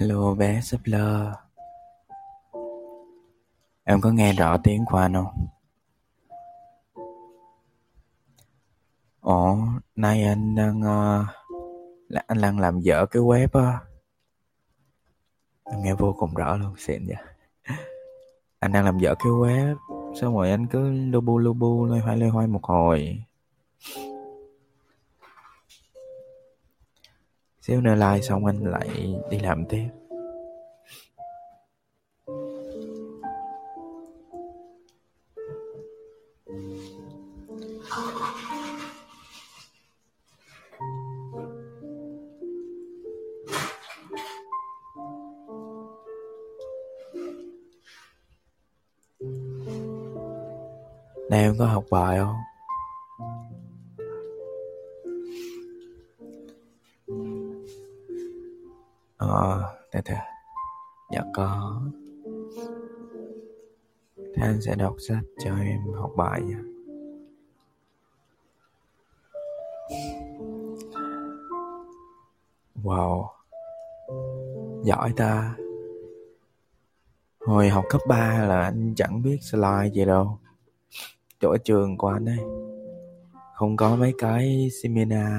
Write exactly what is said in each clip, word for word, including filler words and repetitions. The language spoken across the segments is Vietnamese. Lô bé súp lơ. Em có nghe rõ tiếng của anh không? Ồ, nay anh đang uh, là, anh đang làm dở cái web á. Em nghe vô cùng rõ luôn, xịn vậy. Anh đang làm dở cái web, xong rồi anh cứ lu bu lu bu loay hoay loay hoay một hồi. Xíu nữa like xong anh lại đi làm tiếp. Này em có học bài không? Ờ, để thử. Dạ có. Thế anh sẽ đọc sách cho em học bài nha. Wow, giỏi ta. Hồi học cấp ba là anh chẳng biết slide gì đâu. Chỗ trường của anh ấy không có mấy cái seminar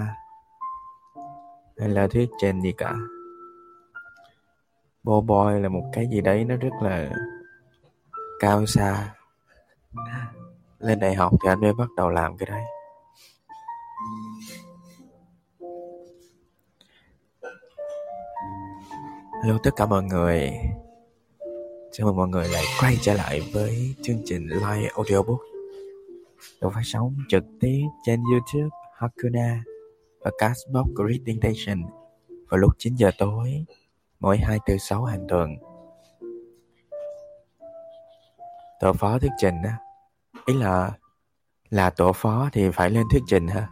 hay là thuyết trình gì cả. Bô boy là một cái gì đấy nó rất là cao xa. Lên đại học thì anh mới bắt đầu làm cái đấy. Hello tất cả mọi người. Chào mừng mọi người lại quay trở lại với chương trình live audiobook được phát sóng trực tiếp trên YouTube, Hakuna và Castbox của Reading Station vào lúc chín giờ tối mỗi hai, bốn, sáu hàng tuần. Tổ phó thuyết trình á, ý là là tổ phó thì phải lên thuyết trình ha.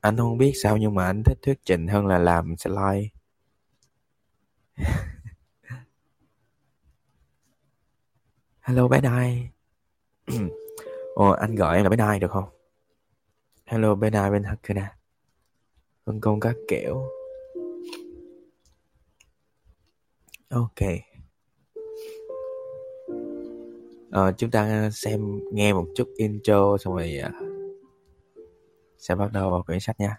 Anh không biết sao nhưng mà anh thích thuyết trình hơn là làm slide. Hello bé Nai. Ồ, anh gọi em là bé Nai được không? Hello bé Nai bên Hakuna. Phân công các kiểu. Ok. Ờ, chúng ta xem, nghe một chút intro xong rồi uh, sẽ bắt đầu vào quyển sách nha.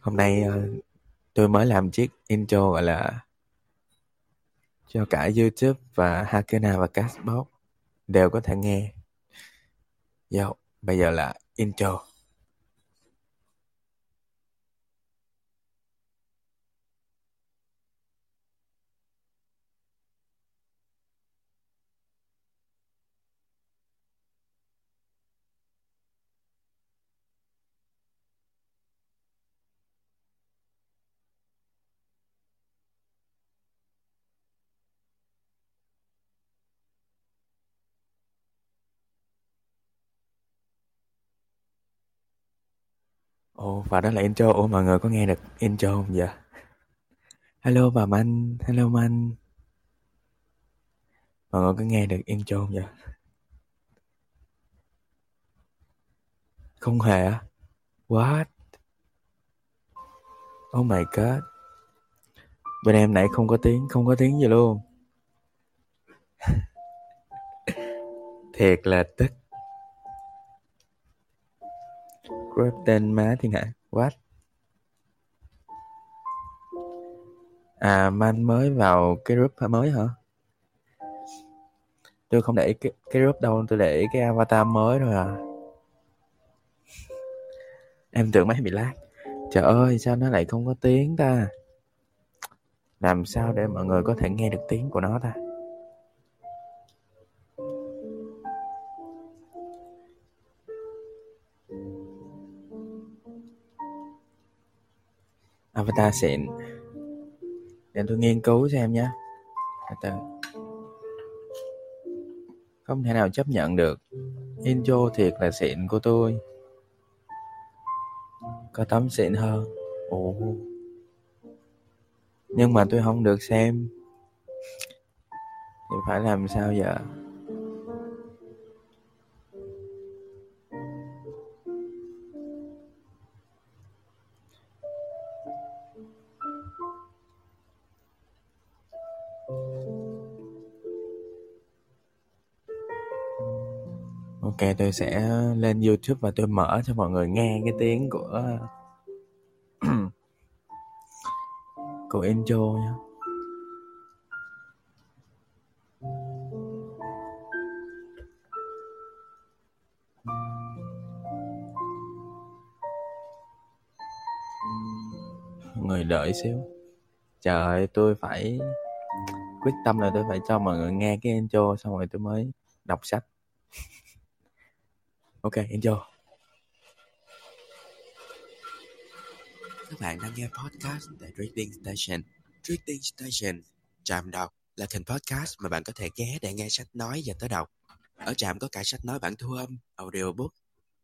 Hôm nay uh, tôi mới làm chiếc intro gọi là cho cả YouTube và Hakuna và Castbox đều có thể nghe. Yo, bây giờ là intro. Ồ, và đó là intro. Ủa, mọi người có nghe được intro không vậy? Hello bà Manh, hello Manh. Mọi người có nghe được intro không vậy? Không hề á? What? Oh my god. Bên em nãy không có tiếng, không có tiếng gì luôn. Thiệt là tức. Grab tên má thiên hạ. What? À, Man mới vào cái group mới hả? Tôi không để ý cái, cái group đâu. Tôi để ý cái avatar mới rồi à. Em tưởng máy bị lag. Trời ơi, sao nó lại không có tiếng ta? Làm sao để mọi người có thể nghe được tiếng của nó ta? Avatar xịn. Để tôi nghiên cứu xem nhé. Không thể nào chấp nhận được. Intro thiệt là xịn của tôi. Có tấm xịn hơn. Ồ. Nhưng mà tôi không được xem. Thì phải làm sao giờ? Ok, tôi sẽ lên YouTube và tôi mở cho mọi người nghe cái tiếng của của intro nha. Người đợi xíu. Trời ơi, tôi phải quyết tâm là tôi phải cho mọi người nghe cái intro xong rồi tôi mới đọc sách. Ok, intro. Các bạn đang nghe podcast tại Reading Station. Reading Station, Trạm Đọc, là kênh podcast mà bạn có thể ghé để nghe sách nói và tới đọc. Ở trạm có cả sách nói bản thu âm, audiobook,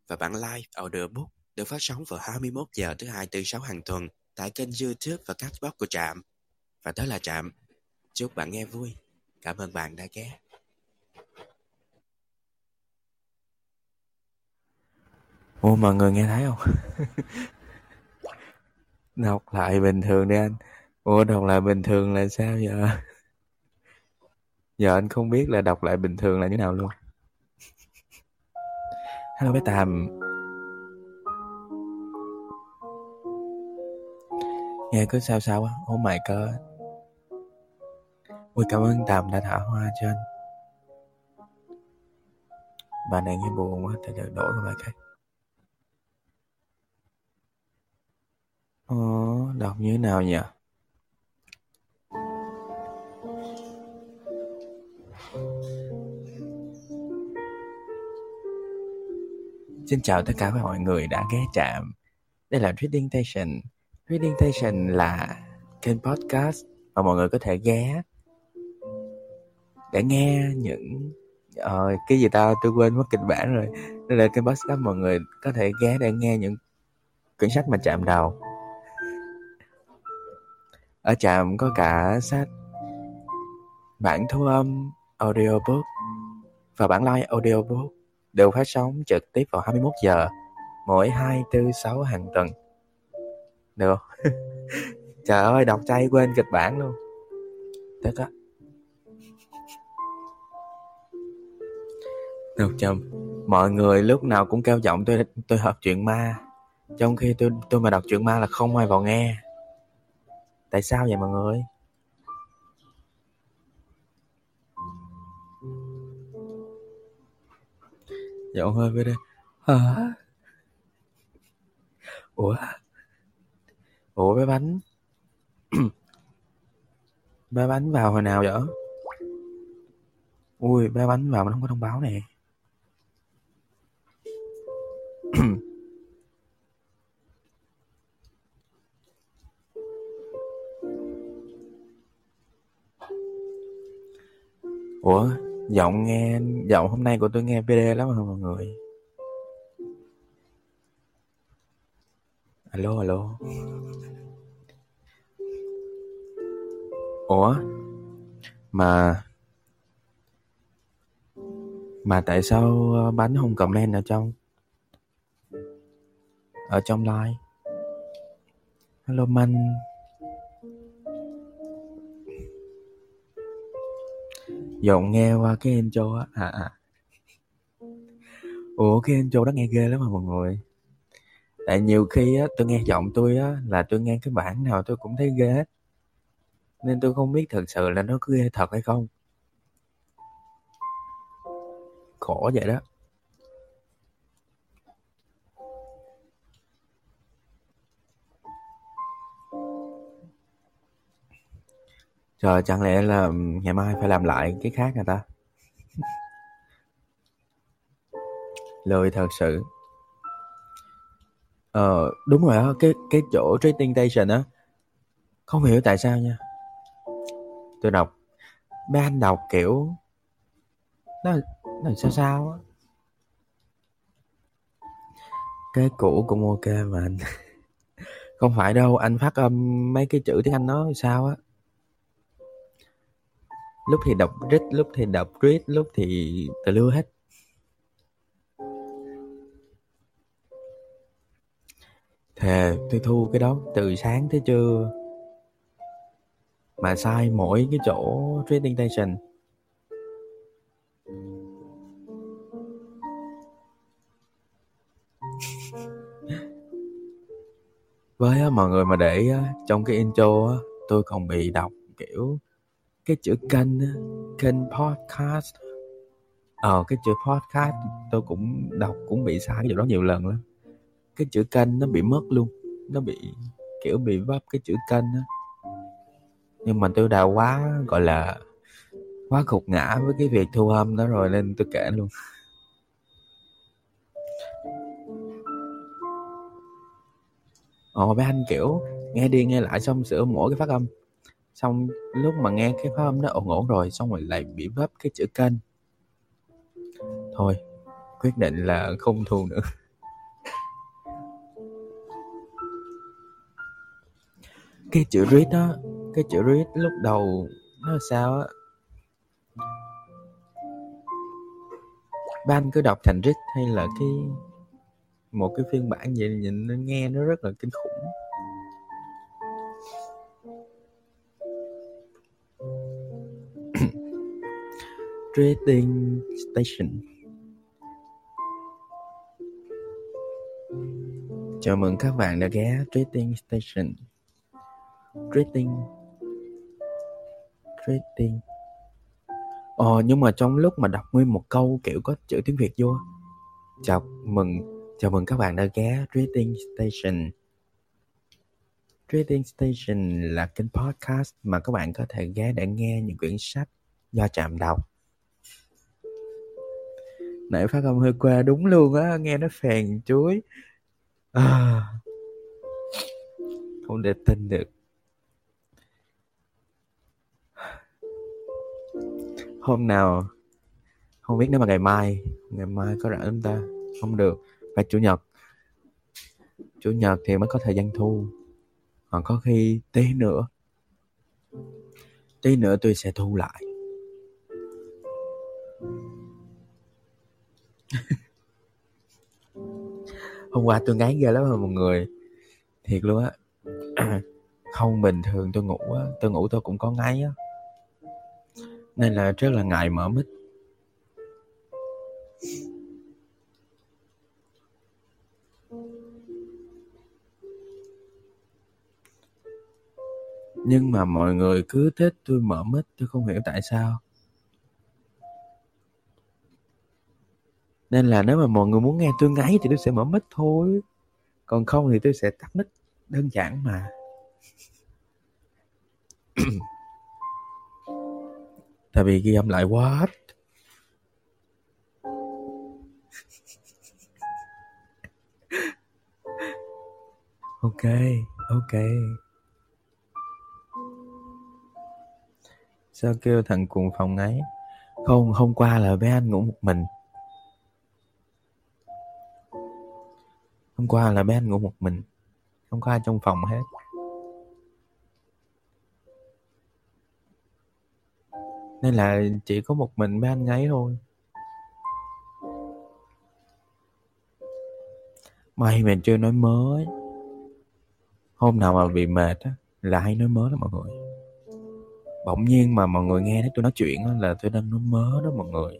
và bản live audiobook được phát sóng vào hai mươi mốt giờ thứ hai, thứ sáu hàng tuần tại kênh YouTube và Castbox của trạm. Và đó là trạm. Chúc bạn nghe vui. Cảm ơn bạn đã ghé. Ô, mọi người nghe thấy không? Đọc lại bình thường đi anh. Ủa, đọc lại bình thường là sao giờ? Giờ anh không biết là đọc lại bình thường là như nào luôn. Hello bé Tàm. Nghe cứ sao sao á. Oh my god. Ui, cảm ơn Tàm đã thả hoa cho anh. Bà này nghe buồn quá, thì được đổi các bài khác. Ồ, đọc như thế nào nhỉ? Xin chào tất cả mọi người đã ghé trạm. Đây là Reading Station. Reading Station là kênh podcast mà mọi người có thể ghé để nghe những ờ, cái gì tao tôi quên mất kịch bản rồi. Đây là kênh podcast mọi người có thể ghé để nghe những quyển sách mà trạm đọc. Ở trạm có cả sách bản thu âm audiobook và bản live audiobook đều phát sóng trực tiếp vào hai mươi mốt giờ mỗi hai, tư, sáu hàng tuần. Được không? Trời ơi, đọc chay quên kịch bản luôn. Tức á. Được chưa? Mọi người lúc nào cũng kêu giọng tôi tôi hợp chuyện ma, trong khi tôi tôi mà đọc chuyện ma là không ai vào nghe. Tại sao vậy mọi người? Giọng hơi với đây. Hả? Ủa? Ủa bé bánh? Bé bánh vào hồi nào vậy? Ui, bé bánh vào mà không có thông báo nè. Ủa, giọng nghe giọng hôm nay của tôi nghe pê đê lắm hả mọi người? Alo, alo. Ủa, mà mà tại sao bánh không comment ở trong ở trong live? Hello Minh. Giọng nghe qua cái intro á. À à. Ủa, cái intro đó nghe ghê lắm mà mọi người. Tại nhiều khi á, tôi nghe giọng tôi á, là tôi nghe cái bản nào tôi cũng thấy ghê hết. Nên tôi không biết thật sự là nó có ghê thật hay không. Khổ vậy đó. Trời, chẳng lẽ là ngày mai phải làm lại cái khác hả ta? Lười thật sự. Ờ, đúng rồi á, cái, cái chỗ Trading Station á, không hiểu tại sao nha. Tôi đọc, ba anh đọc kiểu, nó, nó sao sao á. Cái cũ cũng ok mà anh. Không phải đâu, anh phát âm mấy cái chữ tiếng Anh nó sao á. Lúc thì đọc rít, lúc thì đọc rít, lúc thì tờ lưa hết. Thề, tôi thu cái đó từ sáng tới trưa. Mà sai mỗi cái chỗ Reading Station. Với mọi người mà để ý, trong cái intro tôi còn bị đọc kiểu cái chữ kênh, kênh podcast. Ờ, cái chữ podcast tôi cũng đọc cũng bị sai cái đó nhiều lần lắm. Cái chữ kênh nó bị mất luôn, nó bị kiểu bị vấp cái chữ kênh á. Nhưng mà tôi đã quá gọi là quá gục ngã với cái việc thu âm đó rồi nên tôi kể luôn. Ồ, mấy anh kiểu nghe đi nghe lại xong sửa mỗi cái phát âm, xong lúc mà nghe cái phát âm nó ổn ổn rồi, xong rồi lại bị vấp cái chữ kênh. Thôi, quyết định là không thu nữa. Cái chữ read đó, cái chữ read lúc đầu nó sao á, ban cứ đọc thành read hay là cái một cái phiên bản vậy, nhìn nó nghe nó rất là kinh khủng. Reading Station. Chào mừng các bạn đã ghé Reading Station. Reading Reading Ờ, nhưng mà trong lúc mà đọc nguyên một câu kiểu có chữ tiếng Việt vô. Chào mừng Chào mừng các bạn đã ghé Reading Station. Reading Station là kênh podcast mà các bạn có thể ghé để nghe những quyển sách do Trạm Đọc. Nãy phát âm hơi qua đúng luôn á, nghe nó phèn chuối à, không để tin được. Hôm nào không biết, nếu mà ngày mai Ngày mai có rảnh không ta? Không được, phải chủ nhật. Chủ nhật thì mới có thời gian thu. Còn có khi tí nữa Tí nữa tôi sẽ thu lại. Hôm qua tôi ngáy ghê lắm rồi mọi người, thiệt luôn á. Không bình thường tôi ngủ á, tôi ngủ tôi cũng có ngáy á, nên là rất là ngại mở mic. Nhưng mà mọi người cứ thích tôi mở mic, tôi không hiểu tại sao. Nên là nếu mà mọi người muốn nghe tôi ngáy thì tôi sẽ mở mic thôi, còn không thì tôi sẽ tắt mic, đơn giản mà. Tại vì ghi âm lại quá. Ok, ok. Sao kêu thằng cùng phòng ngáy? Không, hôm qua là bé anh ngủ một mình. Hôm qua là bé anh ngủ một mình, không có ai trong phòng hết. Nên là chỉ có một mình bé anh ngáy thôi. May mình chưa nói mới. Hôm nào mà bị mệt á là hay nói mới đó mọi người. Bỗng nhiên mà mọi người nghe thấy tôi nói chuyện á là tôi đang nói mớ đó mọi người.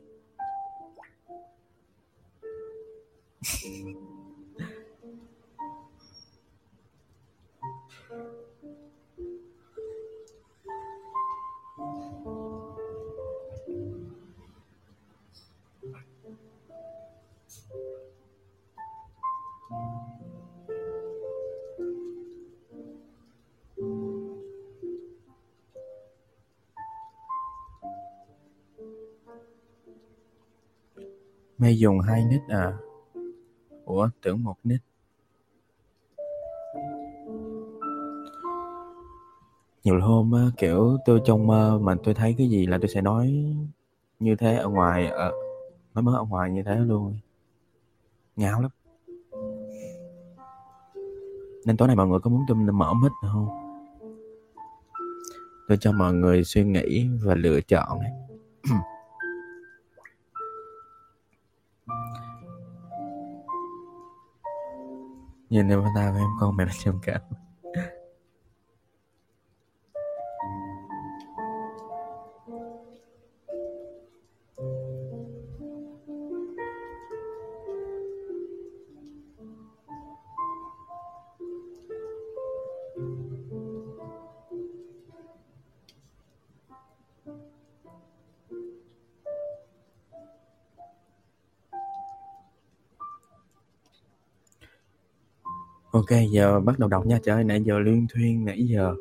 Mày dùng hai nick à? Ủa, tưởng một nick. Nhiều hôm á, kiểu tôi trong mơ mà tôi thấy cái gì là tôi sẽ nói như thế ở ngoài, ở, nói mới ở ngoài như thế luôn. Ngáo lắm. Nên tối nay mọi người có muốn tôi mở mic không? Tôi cho mọi người suy nghĩ và lựa chọn. Nhìn em ta với em con mẹ nó trầm cảm. Ok, giờ bắt đầu đọc nha. Trời ơi, nãy giờ liên thuyên nãy giờ.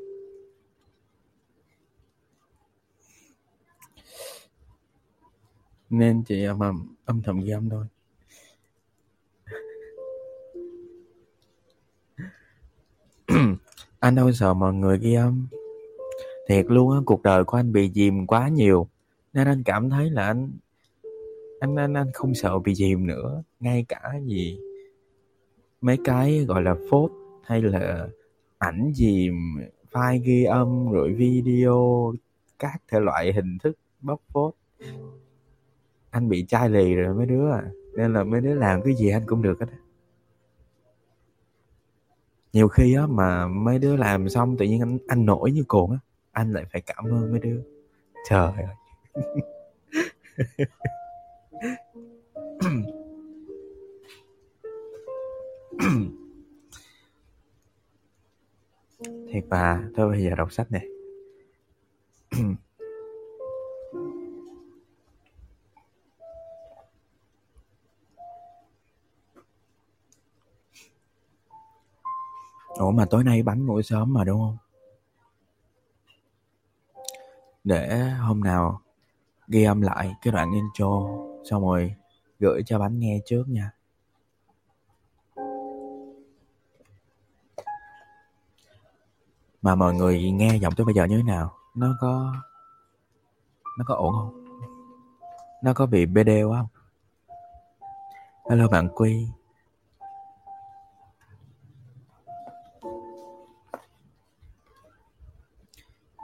Nên chị mà âm, âm thầm ghi âm thôi. Anh đâu sợ mọi người ghi âm. Thiệt luôn á, cuộc đời của anh bị dìm quá nhiều. Nên anh cảm thấy là anh Anh anh, anh không sợ bị dìm nữa. Ngay cả gì mấy cái gọi là phốt hay là ảnh dìm, file ghi âm rồi video, các thể loại hình thức bóc phốt. Anh bị chai lì rồi mấy đứa à. Nên là mấy đứa làm cái gì anh cũng được hết. Nhiều khi á mà mấy đứa làm xong tự nhiên anh, anh nổi như cồn á. Anh lại phải cảm ơn mấy đứa. Trời ơi. Thiệt bà. Thôi bây giờ đọc sách nè. Ủa mà tối nay bắn ngủ sớm mà đúng không? Để hôm nào ghi âm lại cái đoạn intro xong rồi gửi cho bánh nghe trước nha. Mà mọi người nghe giọng tới bây giờ như thế nào? Nó có Nó có ổn không? Nó có bị bê đê quá không? Hello bạn Quy.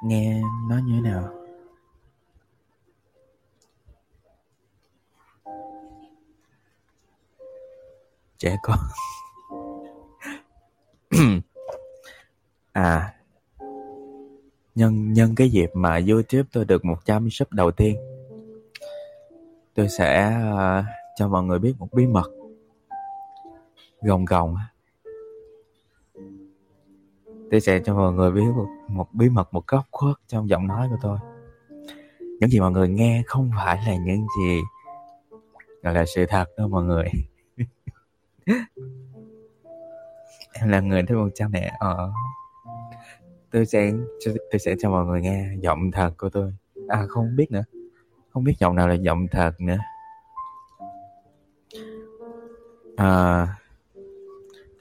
Nghe nó như thế nào? Trẻ con. À, nhân, nhân cái dịp mà YouTube tôi được một trăm sub đầu tiên, tôi sẽ uh, cho mọi người biết một bí mật gồng gồng. Tôi sẽ cho mọi người biết một, một bí mật, một góc khuất trong giọng nói của tôi. Những gì mọi người nghe không phải là những gì gọi là sự thật đâu mọi người. Em là người thứ một trăm nè. Ờ, tôi sẽ tôi sẽ cho mọi người nghe giọng thật của tôi. À không biết nữa, không biết giọng nào là giọng thật nữa. À,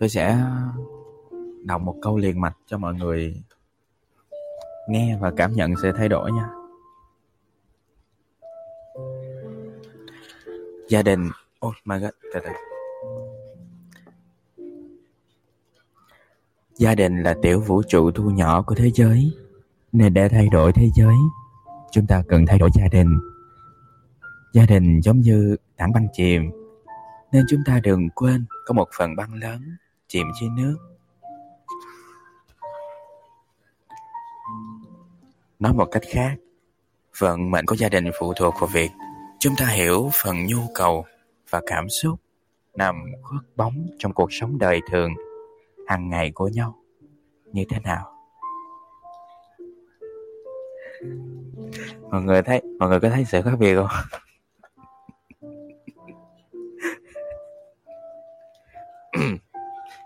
tôi sẽ đọc một câu liền mạch cho mọi người nghe và cảm nhận sự thay đổi nha. Gia đình. Oh my god. Trời ơi. Gia đình là tiểu vũ trụ thu nhỏ của thế giới. Nên để thay đổi thế giới, chúng ta cần thay đổi gia đình. Gia đình giống như tảng băng chìm, nên chúng ta đừng quên có một phần băng lớn chìm dưới nước. Nói một cách khác, vận mệnh của gia đình phụ thuộc vào việc chúng ta hiểu phần nhu cầu và cảm xúc nằm khuất bóng trong cuộc sống đời thường hàng ngày của nhau như thế nào. Mọi người thấy, mọi người có thấy sự khác biệt không?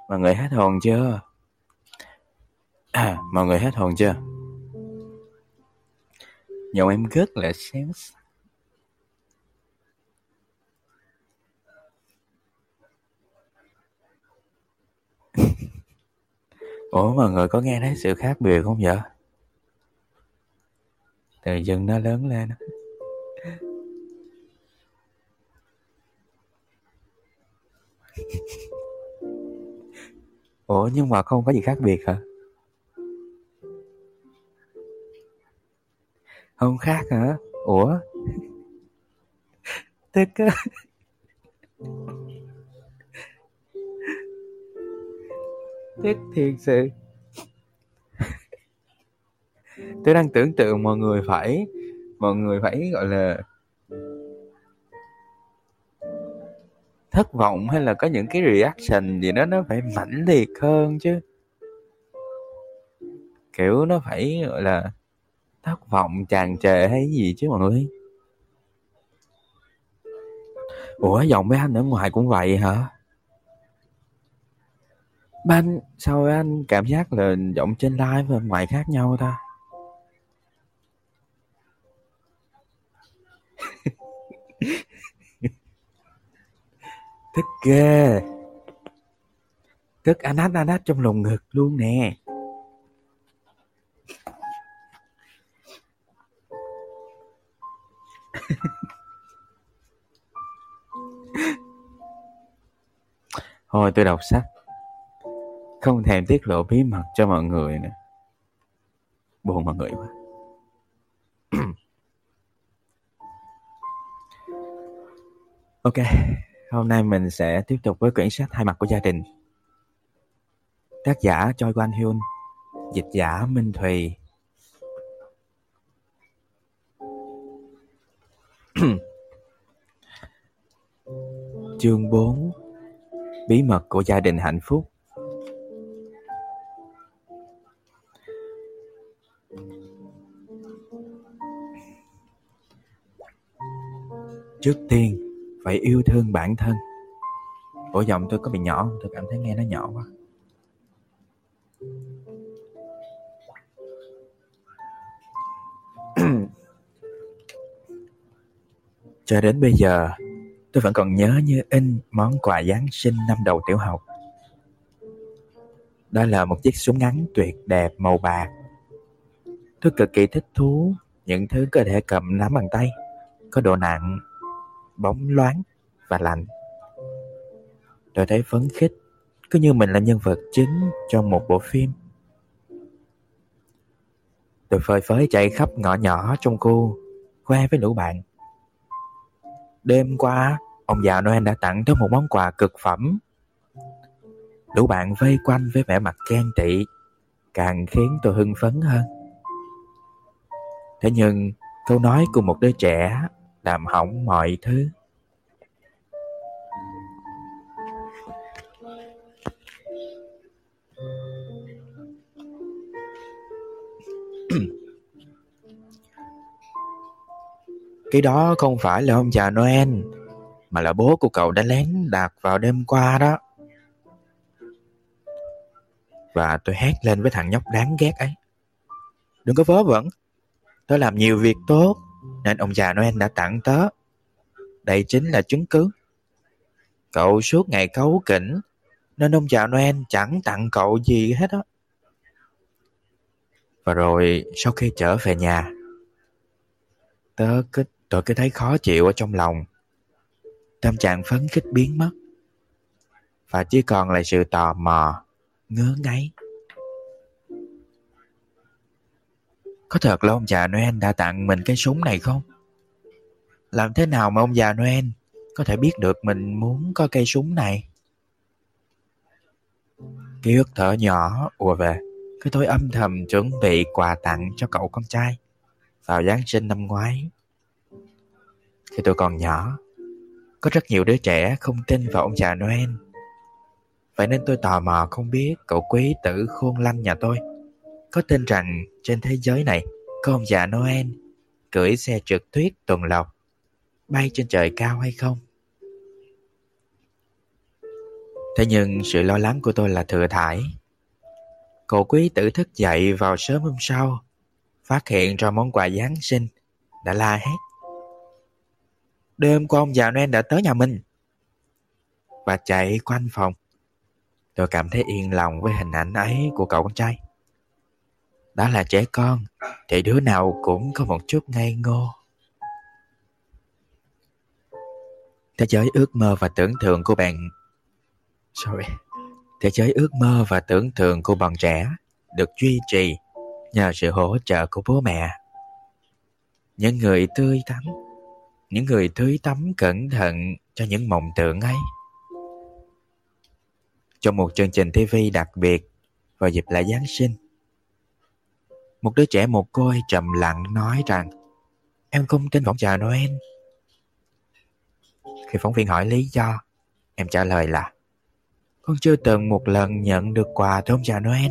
Mọi người hết hồn chưa? À, mọi người hết hồn chưa? Giọng em rất là sexy. Ủa mọi người có nghe thấy sự khác biệt không vậy? Tự dưng nó lớn lên. Ủa nhưng mà không có gì khác biệt hả? Không khác hả? Ủa? Tức á. Thích thiệt sự. Tôi đang tưởng tượng mọi người phải mọi người phải gọi là thất vọng hay là có những cái reaction gì đó nó phải mãnh liệt hơn chứ. Kiểu nó phải gọi là thất vọng tràn trề hay gì chứ mọi người. Ủa giọng mấy anh ở ngoài cũng vậy hả? Ba anh, sao anh cảm giác là giọng trên live và ngoài khác nhau ta? Thích ghê. Tức anh hát, anh hát trong lồng ngực luôn nè. Thôi tôi đọc sách, không thèm tiết lộ bí mật cho mọi người nữa. Buồn mọi người quá. Ok, hôm nay mình sẽ tiếp tục với quyển sách Hai Mặt Của Gia Đình. Tác giả Choi Kwanghyun, dịch giả Minh Thùy. Chương bốn: Bí mật của gia đình hạnh phúc. Trước tiên phải yêu thương bản thân. Ủa, giọng tôi có bị nhỏ không? Tôi cảm thấy nghe nó nhỏ quá. Cho đến bây giờ, tôi vẫn còn nhớ như in món quà Giáng sinh năm đầu tiểu học. Đó là một chiếc súng ngắn tuyệt đẹp màu bạc. Tôi cực kỳ thích thú những thứ có thể cầm nắm bằng tay, có độ nặng, bóng loáng và lạnh. Tôi thấy phấn khích, cứ như mình là nhân vật chính trong một bộ phim. Tôi phơi phới chạy khắp ngõ nhỏ trong khu, khoe với lũ bạn. Đêm qua, ông già Noel đã tặng tôi một món quà cực phẩm. Lũ bạn vây quanh với vẻ mặt ghen tị, càng khiến tôi hưng phấn hơn. Thế nhưng, câu nói của một đứa trẻ làm hỏng mọi thứ. Cái đó không phải là ông già Noel, mà là bố của cậu đã lén đặt vào đêm qua đó. Và tôi hét lên với thằng nhóc đáng ghét ấy: đừng có vớ vẩn, tớ làm nhiều việc tốt nên ông già Noel đã tặng tớ. Đây chính là chứng cứ. Cậu suốt ngày cáu kỉnh nên ông già Noel chẳng tặng cậu gì hết đó. Và rồi sau khi trở về nhà, Tớ cứ, tôi cứ thấy khó chịu ở trong lòng. Tâm trạng phấn khích biến mất, và chỉ còn lại sự tò mò, ngứa ngáy. Có thật là ông già Noel đã tặng mình cái súng này không? Làm thế nào mà ông già Noel có thể biết được mình muốn có cây súng này? Ký ức thở nhỏ ùa về, cái tôi âm thầm chuẩn bị quà tặng cho cậu con trai vào Giáng sinh năm ngoái. Khi tôi còn nhỏ, có rất nhiều đứa trẻ không tin vào ông già Noel. Vậy nên tôi tò mò không biết cậu quý tử khôn lanh nhà tôi có tin rằng trên thế giới này có ông già Noel cưỡi xe trượt tuyết tuần lộc bay trên trời cao hay không. Thế nhưng sự lo lắng của tôi là thừa thãi. Cậu quý tử thức dậy vào sớm hôm sau, phát hiện ra món quà Giáng sinh, đã la hét: đêm qua ông già Noel đã tới nhà mình, và chạy quanh phòng. Tôi cảm thấy yên lòng với hình ảnh ấy của cậu con trai. Đó là trẻ con thì đứa nào cũng có một chút ngây ngô. Thế giới ước mơ và tưởng tượng của bạn Sorry. Thế giới ước mơ và tưởng tượng của bọn trẻ được duy trì nhờ sự hỗ trợ của bố mẹ. Những người tươi tắn, những người tưới tắm cẩn thận cho những mộng tưởng ấy. Trong một chương trình ti vi đặc biệt vào dịp lễ Giáng sinh, một đứa trẻ mồ côi trầm lặng nói rằng: em không tin vào ông già Noel. Khi phóng viên hỏi lý do, em trả lời là: con chưa từng một lần nhận được quà từ ông già Noel.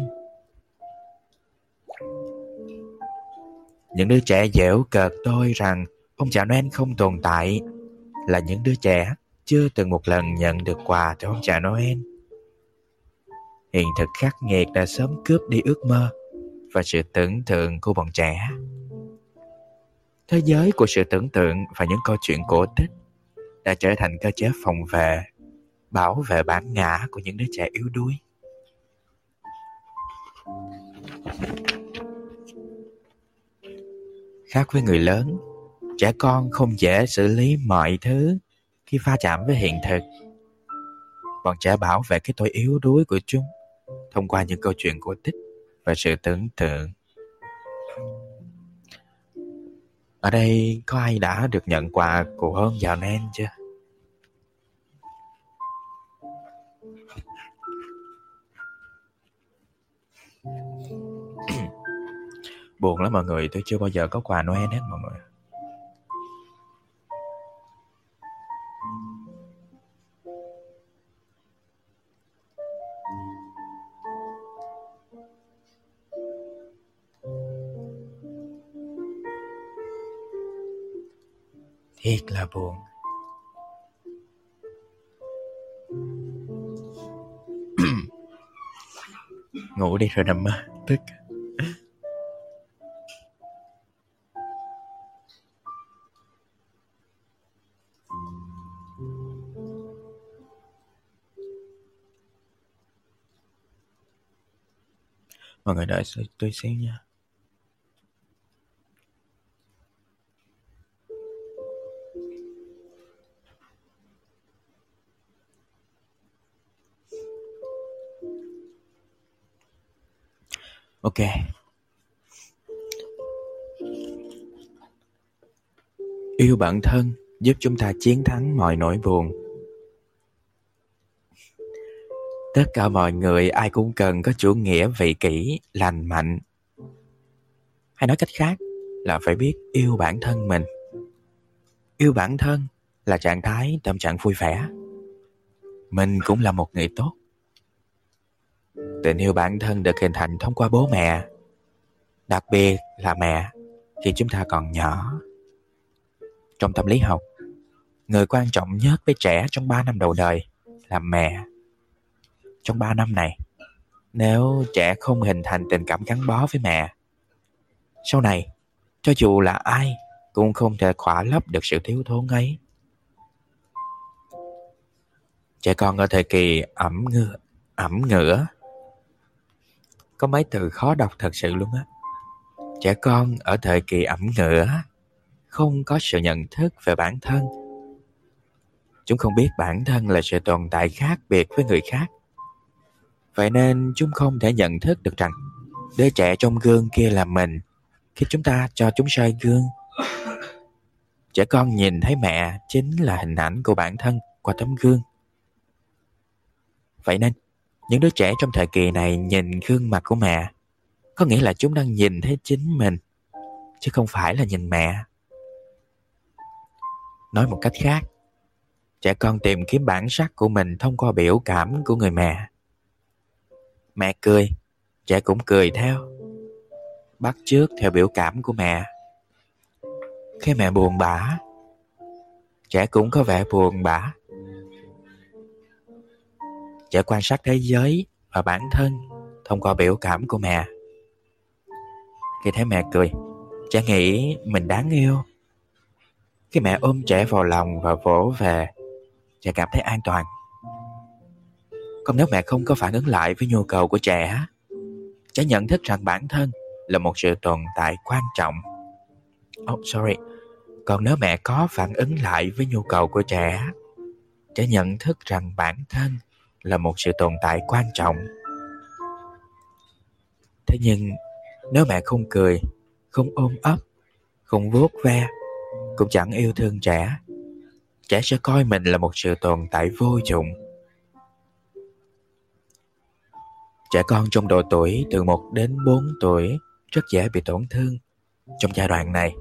Những đứa trẻ dễu cợt tôi rằng ông già Noel không tồn tại là những đứa trẻ chưa từng một lần nhận được quà từ ông già Noel. Hiền thật khắc nghiệt đã sớm cướp đi ước mơ và sự tưởng tượng của bọn trẻ. Thế giới của sự tưởng tượng và những câu chuyện cổ tích đã trở thành cơ chế phòng vệ, bảo vệ bản ngã của những đứa trẻ yếu đuối. Khác với người lớn, trẻ con không dễ xử lý mọi thứ khi va chạm với hiện thực. Bọn trẻ bảo vệ cái tôi yếu đuối của chúng thông qua những câu chuyện cổ tích và sự tưởng tượng. Ở đây có ai đã được nhận quà của hôm vào Noel chưa? Buồn lắm mọi người, tôi chưa bao giờ có quà Noel hết mọi người. Thiệt là buồn. Ngủ đi rồi nằm mơ, tức. Mọi người đợi tôi xíu nha. Ok. Yêu bản thân giúp chúng ta chiến thắng mọi nỗi buồn. Tất cả mọi người ai cũng cần có chủ nghĩa vị kỷ, lành mạnh. Hay nói cách khác là phải biết yêu bản thân mình. Yêu bản thân là trạng thái tâm trạng vui vẻ. Mình cũng là một người tốt. Tình yêu bản thân được hình thành thông qua bố mẹ, đặc biệt là mẹ khi chúng ta còn nhỏ. Trong tâm lý học, người quan trọng nhất với trẻ trong ba năm đầu đời là mẹ. Trong ba năm này, nếu trẻ không hình thành tình cảm gắn bó với mẹ, sau này, cho dù là ai cũng không thể khỏa lấp được sự thiếu thốn ấy. Trẻ con ở thời kỳ ẩm ngứa, ẩm ngửa, có mấy từ khó đọc thật sự luôn á. Trẻ con ở thời kỳ ẩm ngửa không có sự nhận thức về bản thân. Chúng không biết bản thân là sự tồn tại khác biệt với người khác. Vậy nên chúng không thể nhận thức được rằng đứa trẻ trong gương kia là mình khi chúng ta cho chúng soi gương. Trẻ con nhìn thấy mẹ chính là hình ảnh của bản thân qua tấm gương. Vậy nên những đứa trẻ trong thời kỳ này nhìn gương mặt của mẹ, có nghĩa là chúng đang nhìn thấy chính mình, chứ không phải là nhìn mẹ. Nói một cách khác, trẻ con tìm kiếm bản sắc của mình thông qua biểu cảm của người mẹ. Mẹ cười, trẻ cũng cười theo, bắt chước theo biểu cảm của mẹ. Khi mẹ buồn bã, trẻ cũng có vẻ buồn bã. Trẻ quan sát thế giới và bản thân thông qua biểu cảm của mẹ. Khi thấy mẹ cười, trẻ nghĩ mình đáng yêu. Khi mẹ ôm trẻ vào lòng và vỗ về, trẻ cảm thấy an toàn. Còn nếu mẹ không có phản ứng lại với nhu cầu của trẻ, trẻ nhận thức rằng bản thân là một sự tồn tại quan trọng. Oh, sorry. Còn nếu mẹ có phản ứng lại với nhu cầu của trẻ, trẻ nhận thức rằng bản thân là một sự tồn tại quan trọng. Thế nhưng nếu mẹ không cười, không ôm ấp, không vuốt ve, cũng chẳng yêu thương trẻ, trẻ sẽ coi mình là một sự tồn tại vô dụng. Trẻ con trong độ tuổi từ một đến bốn tuổi rất dễ bị tổn thương. Trong giai đoạn này,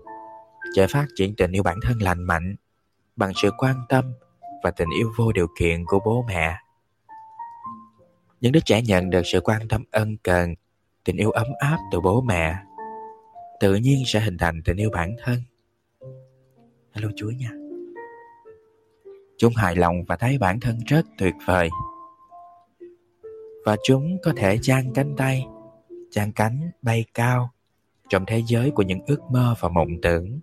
trẻ phát triển tình yêu bản thân lành mạnh bằng sự quan tâm và tình yêu vô điều kiện của bố mẹ. Những đứa trẻ nhận được sự quan tâm ân cần, tình yêu ấm áp từ bố mẹ, tự nhiên sẽ hình thành tình yêu bản thân. Hello chuối nha. Chúng hài lòng và thấy bản thân rất tuyệt vời. và chúng có thể dang cánh tay, dang cánh bay cao trong thế giới của những ước mơ và mộng tưởng.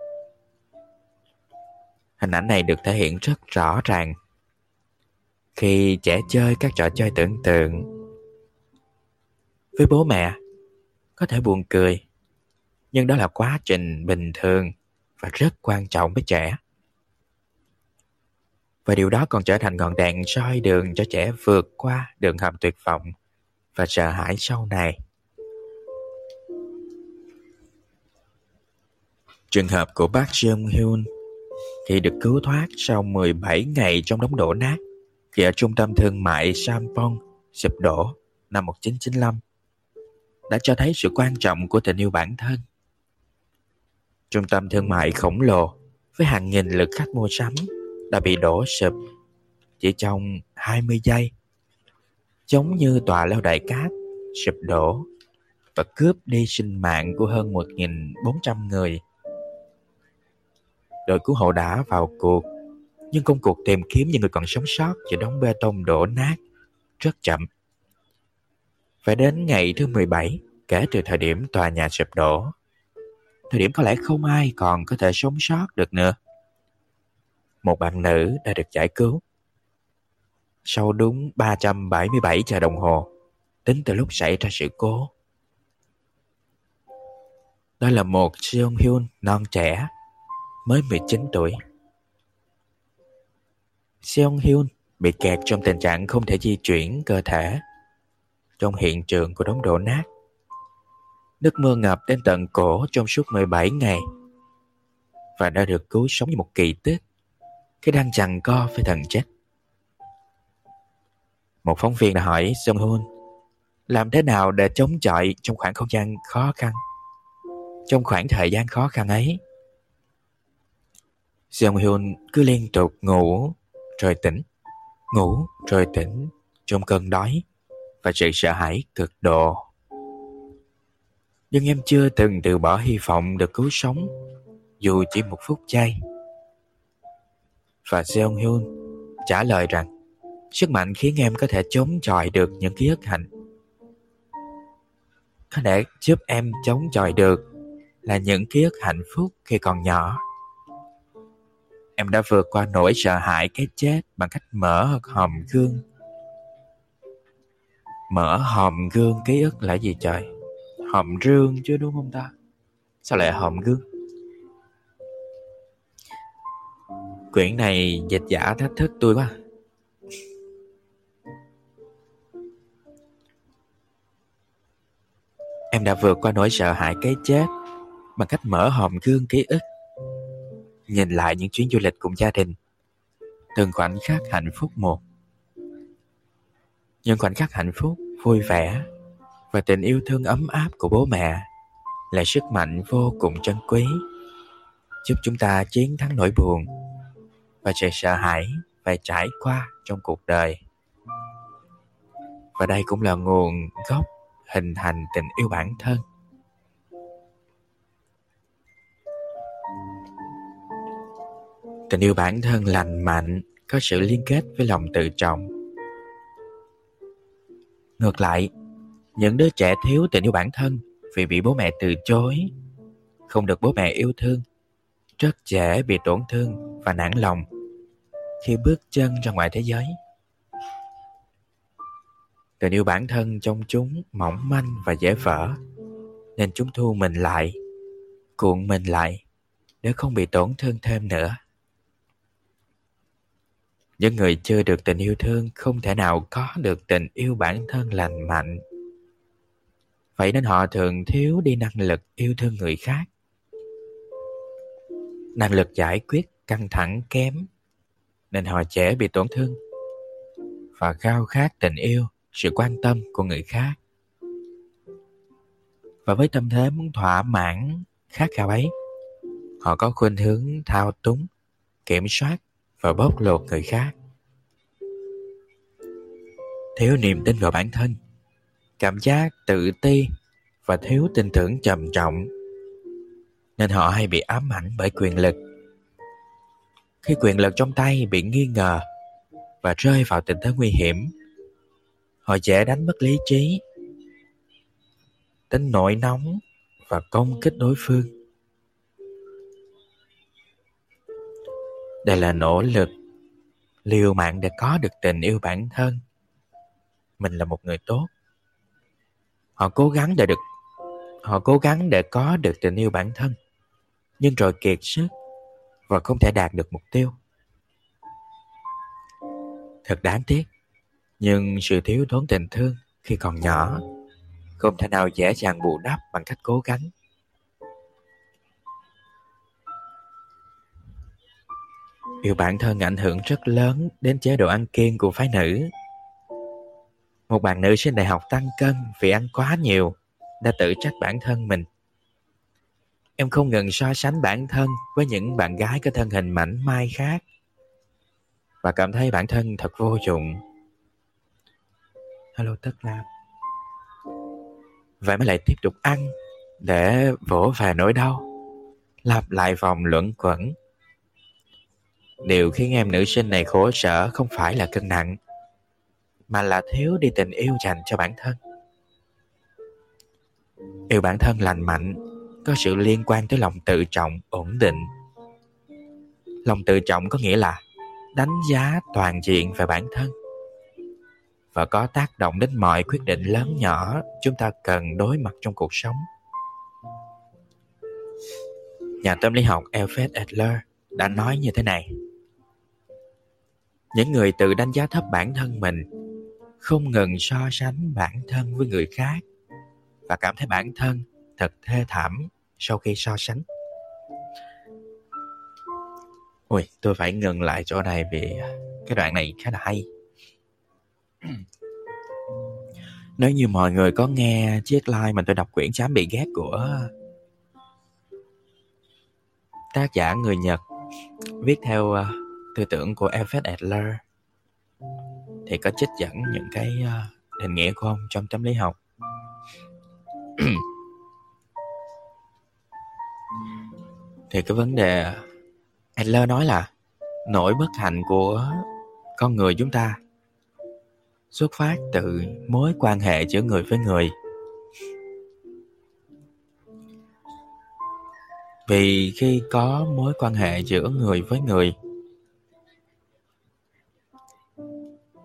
Hình ảnh này được thể hiện rất rõ ràng khi trẻ chơi các trò chơi tưởng tượng. Với bố mẹ, có thể buồn cười, nhưng đó là quá trình bình thường và rất quan trọng với trẻ. Và điều đó còn trở thành ngọn đèn soi đường cho trẻ vượt qua đường hầm tuyệt vọng và sợ hãi sau này. Trường hợp của bác Seong Hyun khi được cứu thoát sau mười bảy ngày trong đống đổ nát khi ở trung tâm thương mại Sampoong sụp đổ năm một nghìn chín trăm chín mươi lăm đã cho thấy sự quan trọng của tình yêu bản thân. Trung tâm thương mại khổng lồ với hàng nghìn lượt khách mua sắm đã bị đổ sụp chỉ trong hai mươi giây, giống như tòa lâu đài cát sụp đổ và cướp đi sinh mạng của hơn một nghìn bốn trăm người. Đội cứu hộ đã vào cuộc, nhưng công cuộc tìm kiếm những người còn sống sót giữa đống bê tông đổ nát rất chậm. Phải đến ngày thứ mười bảy kể từ thời điểm tòa nhà sụp đổ, thời điểm có lẽ không ai còn có thể sống sót được nữa, một bạn nữ đã được giải cứu. Sau đúng ba trăm bảy mươi bảy giờ đồng hồ tính từ lúc xảy ra sự cố. Đó là một Seong Hyun non trẻ, mới mười chín tuổi. Seong Hyun bị kẹt trong tình trạng không thể di chuyển cơ thể trong hiện trường của đống đổ nát. Nước mưa ngập đến tận cổ trong suốt mười bảy ngày và đã được cứu sống như một kỳ tích khi đang giằng co với thần chết. Một phóng viên đã hỏi Seong Hyun làm thế nào để chống chọi trong khoảng không gian khó khăn, trong khoảng thời gian khó khăn ấy. Seong Hyun cứ liên tục ngủ rồi tỉnh, ngủ rồi tỉnh trong cơn đói và sự sợ hãi cực độ. Nhưng em chưa từng từ bỏ hy vọng được cứu sống dù chỉ một phút giây. Và Seong Hyun trả lời rằng sức mạnh khiến em có thể chống chọi được những ký ức hạnh. Có thể giúp em chống chọi được là những ký ức hạnh phúc khi còn nhỏ. Em đã vượt qua nỗi sợ hãi cái chết bằng cách mở hòm gương. Mở hòm gương ký ức là gì trời? Hòm rương chứ đúng không ta? Sao lại hòm gương? Quyển này dịch giả thách thức tôi quá. Em đã vượt qua nỗi sợ hãi cái chết bằng cách mở hòm gương ký ức, nhìn lại những chuyến du lịch cùng gia đình, từng khoảnh khắc hạnh phúc một. Những khoảnh khắc hạnh phúc, vui vẻ và tình yêu thương ấm áp của bố mẹ là sức mạnh vô cùng trân quý, giúp chúng ta chiến thắng nỗi buồn và sự sợ hãi phải trải qua trong cuộc đời. Và đây cũng là nguồn gốc hình thành tình yêu bản thân. Tình yêu bản thân lành mạnh có sự liên kết với lòng tự trọng. Ngược lại, những đứa trẻ thiếu tình yêu bản thân vì bị bố mẹ từ chối, không được bố mẹ yêu thương, rất dễ bị tổn thương và nản lòng khi bước chân ra ngoài thế giới. Tình yêu bản thân trong chúng mỏng manh và dễ vỡ, nên chúng thu mình lại, cuộn mình lại để không bị tổn thương thêm nữa. Những người chưa được tình yêu thương không thể nào có được tình yêu bản thân lành mạnh. Vậy nên họ thường thiếu đi năng lực yêu thương người khác, năng lực giải quyết căng thẳng kém, nên họ dễ bị tổn thương và khao khát tình yêu, sự quan tâm của người khác. Và với tâm thế muốn thỏa mãn khát khao ấy, họ có khuynh hướng thao túng, kiểm soát và bóc lột người khác. Thiếu niềm tin vào bản thân, cảm giác tự ti và thiếu tin tưởng trầm trọng, nên họ hay bị ám ảnh bởi quyền lực. Khi quyền lực trong tay bị nghi ngờ và rơi vào tình thế nguy hiểm, họ dễ đánh mất lý trí, tính nổi nóng và công kích đối phương. Đây là nỗ lực liều mạng để có được tình yêu bản thân. Mình là một người tốt. Họ cố gắng để được họ cố gắng để có được tình yêu bản thân, nhưng rồi kiệt sức và không thể đạt được mục tiêu. Thật đáng tiếc, nhưng sự thiếu thốn tình thương khi còn nhỏ không thể nào dễ dàng bù đắp bằng cách cố gắng. Yêu bản thân ảnh hưởng rất lớn đến chế độ ăn kiêng của phái nữ. Một bạn nữ sinh đại học tăng cân vì ăn quá nhiều đã tự trách bản thân mình. Em không ngừng so sánh bản thân với những bạn gái có thân hình mảnh mai khác và cảm thấy bản thân thật vô dụng. Hello Tất Lam. Vậy mới lại tiếp tục ăn để vỗ về nỗi đau, lặp lại vòng luẩn quẩn. Điều khiến em nữ sinh này khổ sở không phải là cân nặng, mà là thiếu đi tình yêu dành cho bản thân. Yêu bản thân lành mạnh có sự liên quan tới lòng tự trọng ổn định. Lòng tự trọng có nghĩa là đánh giá toàn diện về bản thân và có tác động đến mọi quyết định lớn nhỏ chúng ta cần đối mặt trong cuộc sống. Nhà tâm lý học Alfred Adler đã nói như thế này: những người tự đánh giá thấp bản thân mình không ngừng so sánh bản thân với người khác và cảm thấy bản thân thật thê thảm sau khi so sánh. Ui, tôi phải ngừng lại chỗ này vì cái đoạn này khá là hay. Nếu như mọi người có nghe chiếc live mà tôi đọc quyển Dám Bị Ghét của tác giả người Nhật viết theo uh, tư tưởng của Alfred Adler thì có trích dẫn những cái uh, định nghĩa của ông trong tâm lý học. Thì cái vấn đề Adler nói là nỗi bất hạnh của con người chúng ta xuất phát từ mối quan hệ giữa người với người. Vì khi có mối quan hệ giữa người với người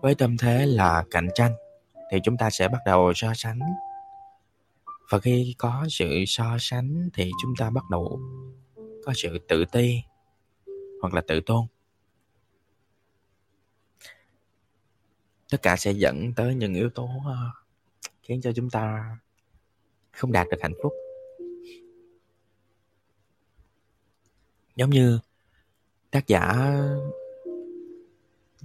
với tâm thế là cạnh tranh thì chúng ta sẽ bắt đầu so sánh. Và khi có sự so sánh thì chúng ta bắt đầu có sự tự ti hoặc là tự tôn. Tất cả sẽ dẫn tới những yếu tố khiến cho chúng ta không đạt được hạnh phúc. Giống như tác giả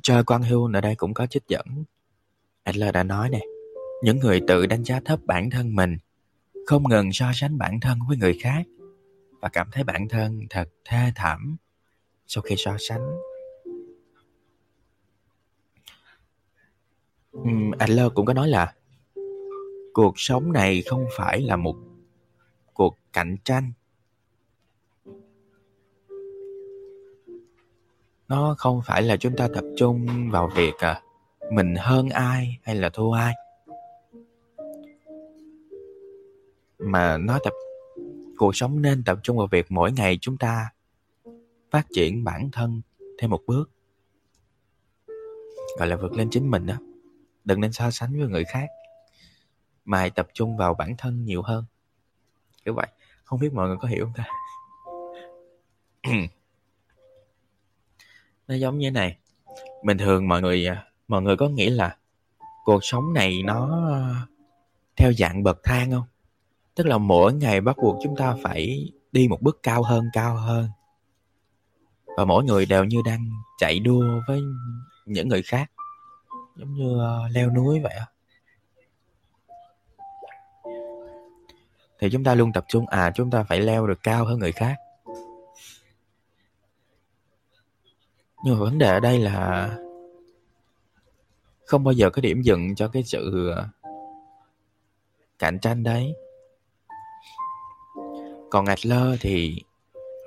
Choi Kwanghyun ở đây cũng có trích dẫn Adler đã nói nè: những người tự đánh giá thấp bản thân mình không ngừng so sánh bản thân với người khác và cảm thấy bản thân thật thê thảm sau khi so sánh. Um, Adler cũng có nói là cuộc sống này không phải là một cuộc cạnh tranh. Nó không phải là chúng ta tập trung vào việc à, mình hơn ai hay là thua ai, mà nó tập cuộc sống nên tập trung vào việc mỗi ngày chúng ta phát triển bản thân thêm một bước, gọi là vượt lên chính mình đó. Đừng nên so sánh với người khác mà hãy tập trung vào bản thân nhiều hơn. Kiểu vậy, không biết mọi người có hiểu không ta? Nó giống như thế này. Bình thường mọi người mọi người có nghĩ là cuộc sống này nó theo dạng bậc thang không? Tức là mỗi ngày bắt buộc chúng ta phải đi một bước cao hơn, cao hơn. Và mỗi người đều như đang chạy đua với những người khác, giống như leo núi vậy. Thì chúng ta luôn tập trung à chúng ta phải leo được cao hơn người khác. Nhưng mà vấn đề ở đây là không bao giờ có điểm dừng cho cái sự cạnh tranh đấy. Còn Adler thì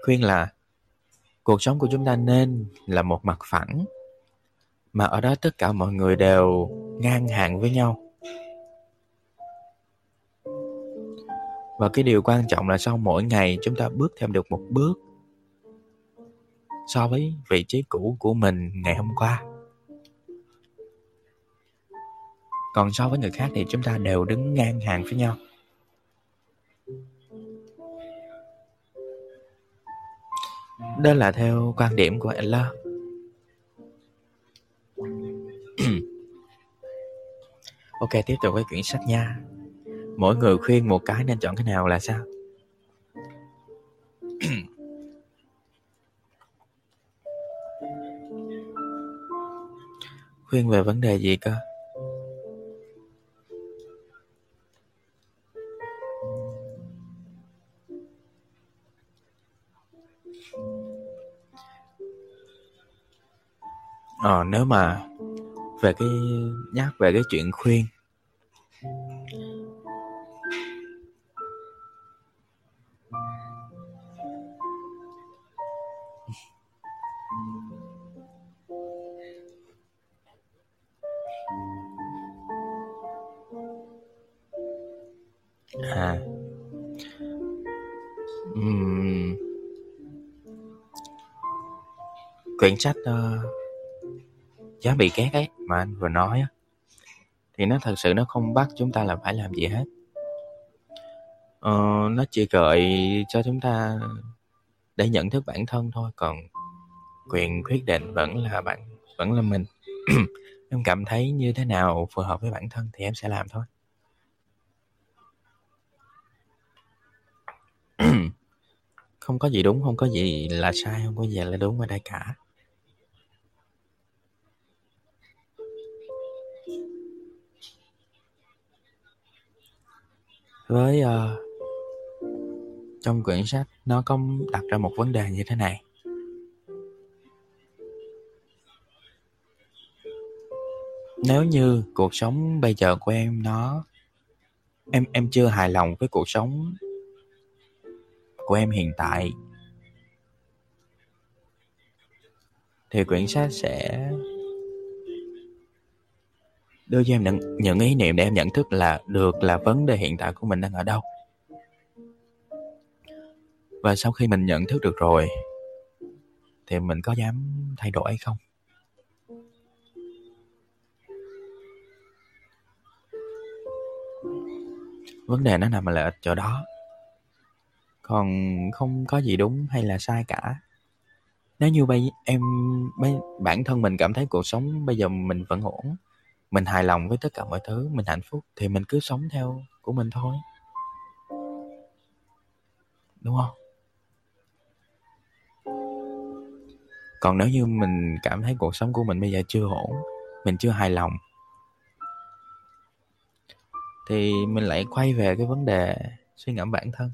khuyên là cuộc sống của chúng ta nên là một mặt phẳng, mà ở đó tất cả mọi người đều ngang hàng với nhau. Và cái điều quan trọng là sau mỗi ngày chúng ta bước thêm được một bước so với vị trí cũ của mình ngày hôm qua. Còn so với người khác thì chúng ta đều đứng ngang hàng với nhau. Đó là theo quan điểm của Adler. Ok, tiếp tục với quyển sách nha. Mỗi người khuyên một cái nên chọn cái nào là sao? Khuyên về vấn đề gì cơ? Ờ, nếu mà về cái nhắc về cái chuyện khuyên à uhm. quyển sách uh... giá bị két ấy mà anh vừa nói á, thì nó thật sự nó không bắt chúng ta là phải làm gì hết. Ờ, nó chỉ gợi cho chúng ta để nhận thức bản thân thôi, còn quyền quyết định vẫn là bạn, vẫn là mình. Em cảm thấy như thế nào phù hợp với bản thân thì em sẽ làm thôi. Không có gì đúng, không có gì là sai, không có gì là đúng ở đây cả. Với uh, trong quyển sách nó có đặt ra một vấn đề như thế này. Nếu như cuộc sống bây giờ của em nó em em chưa hài lòng với cuộc sống của em hiện tại, thì quyển sách sẽ đưa cho em những, những ý niệm để em nhận thức là được là vấn đề hiện tại của mình đang ở đâu. Và sau khi mình nhận thức được rồi thì mình có dám thay đổi hay không? Vấn đề nó nằm là ở chỗ đó. Còn không có gì đúng hay là sai cả. Nếu như bây em bản thân mình cảm thấy cuộc sống bây giờ mình vẫn ổn, mình hài lòng với tất cả mọi thứ, mình hạnh phúc, thì mình cứ sống theo của mình thôi, đúng không? Còn nếu như mình cảm thấy cuộc sống của mình bây giờ chưa ổn, mình chưa hài lòng, thì mình lại quay về cái vấn đề suy ngẫm bản thân.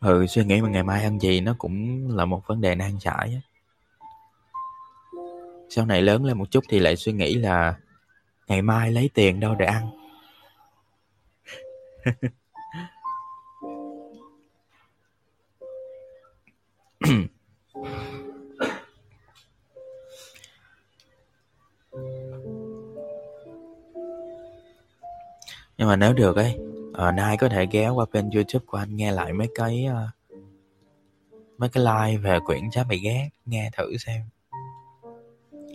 Ừ, suy nghĩ mà ngày mai ăn gì nó cũng là một vấn đề nan giải. Sau này lớn lên một chút thì lại suy nghĩ là ngày mai lấy tiền đâu để ăn. Nhưng mà nếu được ấy, à, nay có thể ghé qua kênh YouTube của anh nghe lại mấy cái uh, mấy cái live về quyển Giá Bị Ghét, nghe thử xem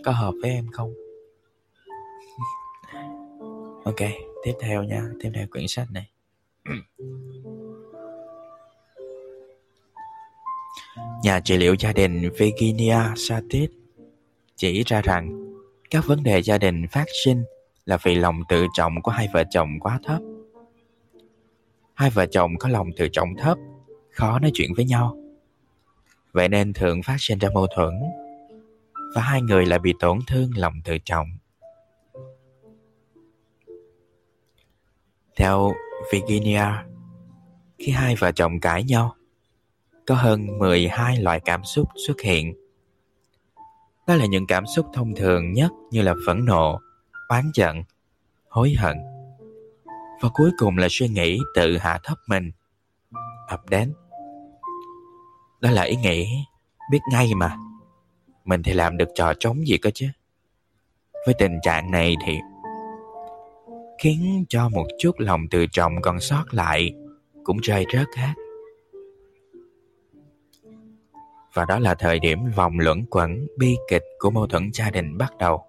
có hợp với em không. Ok, tiếp theo nha. Tiếp theo quyển sách này. Nhà trị liệu gia đình Virginia Satir chỉ ra rằng các vấn đề gia đình phát sinh là vì lòng tự trọng của hai vợ chồng quá thấp. Hai vợ chồng có lòng tự trọng thấp, khó nói chuyện với nhau, vậy nên thường phát sinh ra mâu thuẫn, và hai người lại bị tổn thương lòng tự trọng. Theo Virginia, khi hai vợ chồng cãi nhau, có hơn mười hai loại cảm xúc xuất hiện. Đó là những cảm xúc thông thường nhất như là phẫn nộ, oán giận, hối hận, và cuối cùng là suy nghĩ tự hạ thấp mình ập đến. Đó là ý nghĩ biết ngay mà. Mình thì làm được trò trống gì cơ chứ. Với tình trạng này thì khiến cho một chút lòng tự trọng còn sót lại cũng rơi rớt hết. Và đó là thời điểm vòng luẩn quẩn bi kịch của mâu thuẫn gia đình bắt đầu.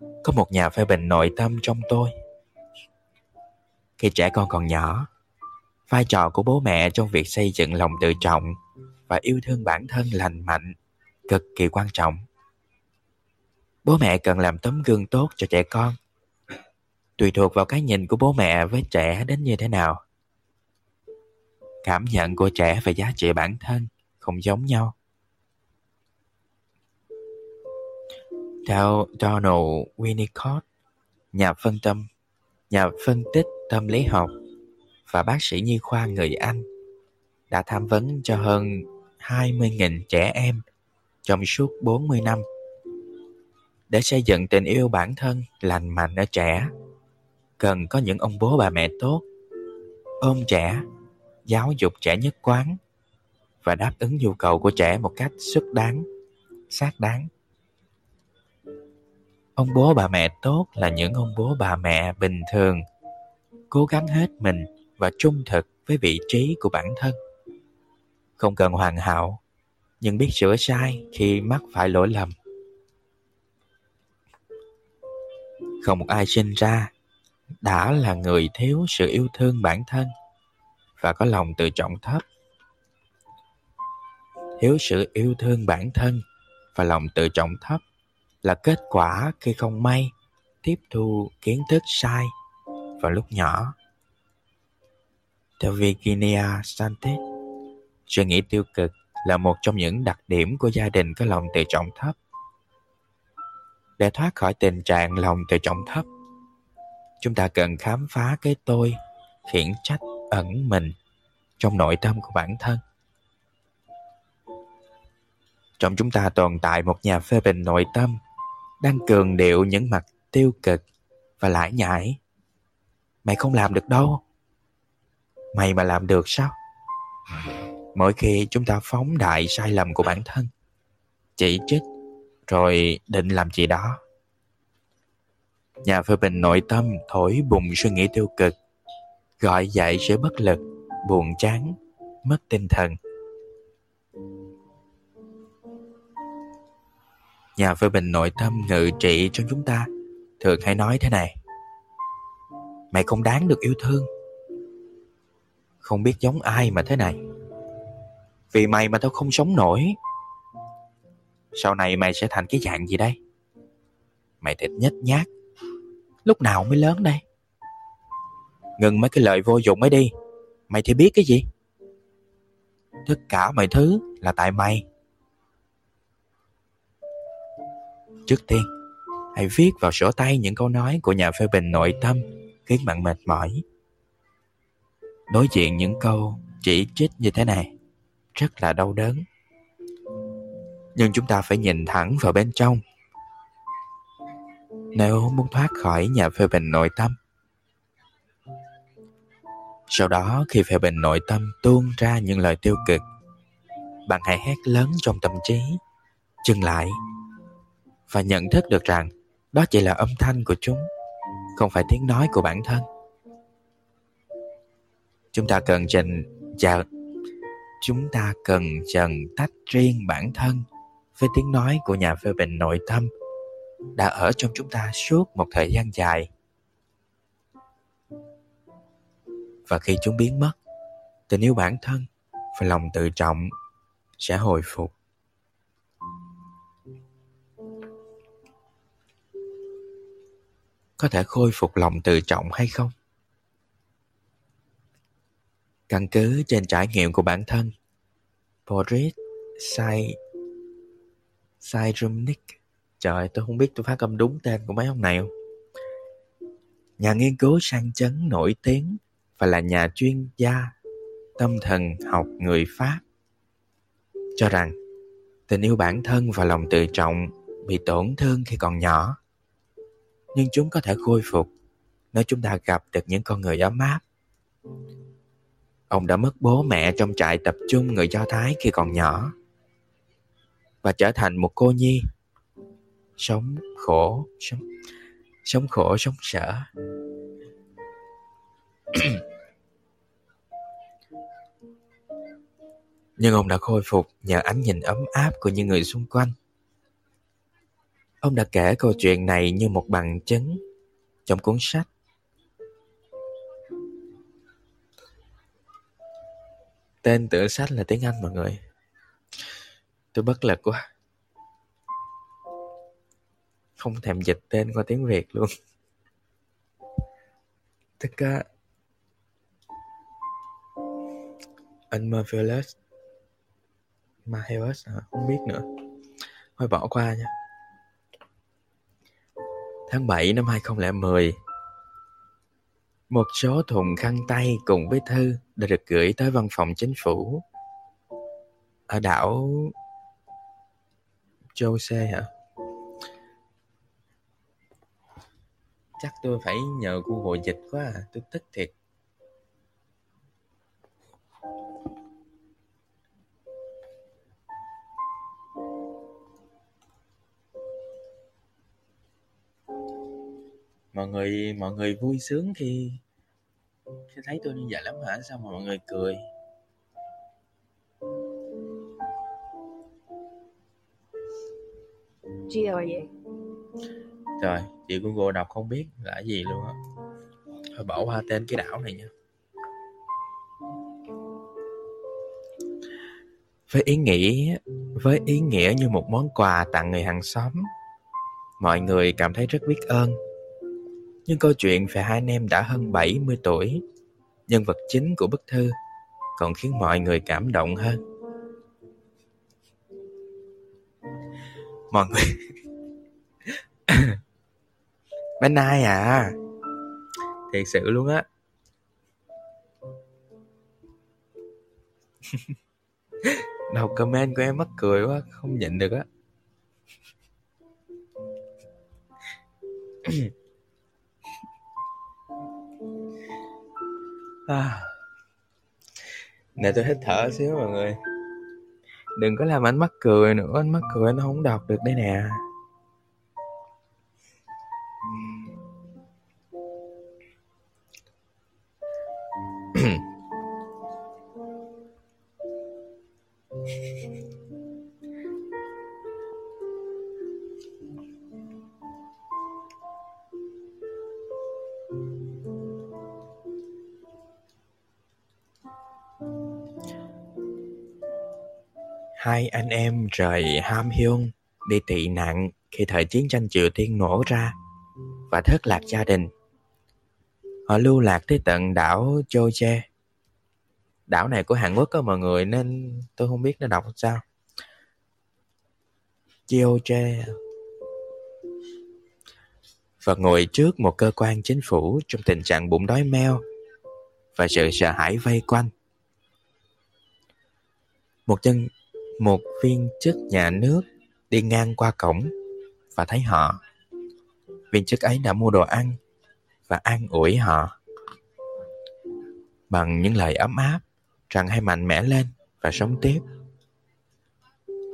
Có một nhà phê bình nội tâm trong tôi. Khi trẻ con còn nhỏ, vai trò của bố mẹ trong việc xây dựng lòng tự trọng và yêu thương bản thân lành mạnh cực kỳ quan trọng. Bố mẹ cần làm tấm gương tốt cho trẻ con. Tùy thuộc vào cái nhìn của bố mẹ với trẻ đến như thế nào. Cảm nhận của trẻ về giá trị bản thân không giống nhau. Theo Donald Winnicott, nhà phân tâm, nhà phân tích tâm lý học và bác sĩ nhi khoa người Anh đã tham vấn cho hơn hai mươi nghìn trẻ em trong suốt bốn mươi năm để xây dựng tình yêu bản thân lành mạnh ở trẻ. Cần có những ông bố bà mẹ tốt, ôm trẻ, giáo dục trẻ nhất quán và đáp ứng nhu cầu của trẻ một cách xuất đáng, xác đáng. Ông bố bà mẹ tốt là những ông bố bà mẹ bình thường, cố gắng hết mình và trung thực với vị trí của bản thân. Không cần hoàn hảo, nhưng biết sửa sai khi mắc phải lỗi lầm. Không một ai sinh ra đã là người thiếu sự yêu thương bản thân và có lòng tự trọng thấp. Thiếu sự yêu thương bản thân và lòng tự trọng thấp là kết quả khi không may tiếp thu kiến thức sai vào lúc nhỏ. Theo Virginia Satir, suy nghĩ tiêu cực là một trong những đặc điểm của gia đình có lòng tự trọng thấp. Để thoát khỏi tình trạng lòng tự trọng thấp, chúng ta cần khám phá cái tôi khiển trách ẩn mình trong nội tâm của bản thân. Trong chúng ta tồn tại một nhà phê bình nội tâm đang cường điệu những mặt tiêu cực và lải nhải. Mày không làm được đâu. Mày mà làm được sao? Mỗi khi chúng ta phóng đại sai lầm của bản thân, chỉ trích rồi định làm gì đó, nhà phê bình nội tâm thổi bùng suy nghĩ tiêu cực, gọi dậy sự bất lực, buồn chán, mất tinh thần. Nhà phê bình nội tâm ngự trị trong chúng ta thường hay nói thế này: mày không đáng được yêu thương. Không biết giống ai mà thế này. Vì mày mà tao không sống nổi. Sau này mày sẽ thành cái dạng gì đây? Mày thịt nhếch nhác. Lúc nào mới lớn đây? Ngừng mấy cái lời vô dụng ấy đi. Mày thì biết cái gì? Tất cả mọi thứ là tại mày. Trước tiên, hãy viết vào sổ tay những câu nói của nhà phê bình nội tâm khiến bạn mệt mỏi. Đối diện những câu chỉ trích như thế này rất là đau đớn. Nhưng chúng ta phải nhìn thẳng vào bên trong. Nếu muốn thoát khỏi nhà phê bình nội tâm. Sau đó khi phê bình nội tâm tuôn ra những lời tiêu cực, bạn hãy hét lớn trong tâm trí, dừng lại và nhận thức được rằng đó chỉ là âm thanh của chúng, không phải tiếng nói của bản thân. Chúng ta cần trình chờ Chúng ta cần dần tách riêng bản thân với tiếng nói của nhà phê bình nội tâm đã ở trong chúng ta suốt một thời gian dài. Và khi chúng biến mất, tình yêu bản thân và lòng tự trọng sẽ hồi phục. Có thể khôi phục lòng tự trọng hay không? Căn cứ trên trải nghiệm của bản thân, Boris Cyrulnik, trời ơi, tôi không biết tôi phát âm đúng tên của mấy ông này không? Nhà nghiên cứu sang chấn nổi tiếng và là nhà chuyên gia tâm thần học người Pháp, cho rằng tình yêu bản thân và lòng tự trọng bị tổn thương khi còn nhỏ, nhưng chúng có thể khôi phục nếu chúng ta gặp được những con người ấm áp. Ông đã mất bố mẹ trong trại tập trung người Do Thái khi còn nhỏ và trở thành một cô nhi, sống khổ, sống, sống khổ, sống sở. Nhưng ông đã khôi phục nhờ ánh nhìn ấm áp của những người xung quanh. Ông đã kể câu chuyện này như một bằng chứng trong cuốn sách. Tên tựa sách là tiếng Anh mọi người. Tôi bất lực quá, không thèm dịch tên qua tiếng Việt luôn. Tức á, anh Marvelous Marvelous hả? Không biết nữa, thôi bỏ qua nha. Tháng bảy năm hai không một không, một số thùng khăn tay cùng với thư đã được gửi tới văn phòng chính phủ ở đảo Geoje hả? Chắc tôi phải nhờ Google dịch quá à, tôi tức thiệt. Mọi người, mọi người vui sướng khi khi thấy tôi như vậy lắm hả? Sao mà mọi người cười? Chị rồi vậy? Trời, chị Google đọc không biết là gì luôn á. Thôi bỏ qua tên cái đảo này nha. Với ý nghĩa, với ý nghĩa như một món quà tặng người hàng xóm, mọi người cảm thấy rất biết ơn. Nhưng câu chuyện về hai anh em đã hơn bảy mươi tuổi, nhân vật chính của bức thư, còn khiến mọi người cảm động hơn. Mọi người... Bánh ai à? Thiệt sự luôn á. Đọc comment của em mắc cười quá, không nhịn được á. À. Nè tôi hít thở xíu mọi người. Đừng có làm anh mắc cười nữa, anh mắc cười nó không đọc được đây nè. Hai anh em rời Hamhyeong đi tị nạn khi thời chiến tranh Triều Tiên nổ ra và thất lạc gia đình. Họ lưu lạc tới tận đảo Geoje. Đảo này của Hàn Quốc á mọi người, nên tôi không biết nó đọc sao. Geoje. Và ngồi trước một cơ quan chính phủ trong tình trạng bụng đói meo và sự sợ hãi vây quanh. Một chân Một viên chức nhà nước đi ngang qua cổng và thấy họ. Viên chức ấy đã mua đồ ăn và an ủi họ bằng những lời ấm áp rằng hãy mạnh mẽ lên và sống tiếp.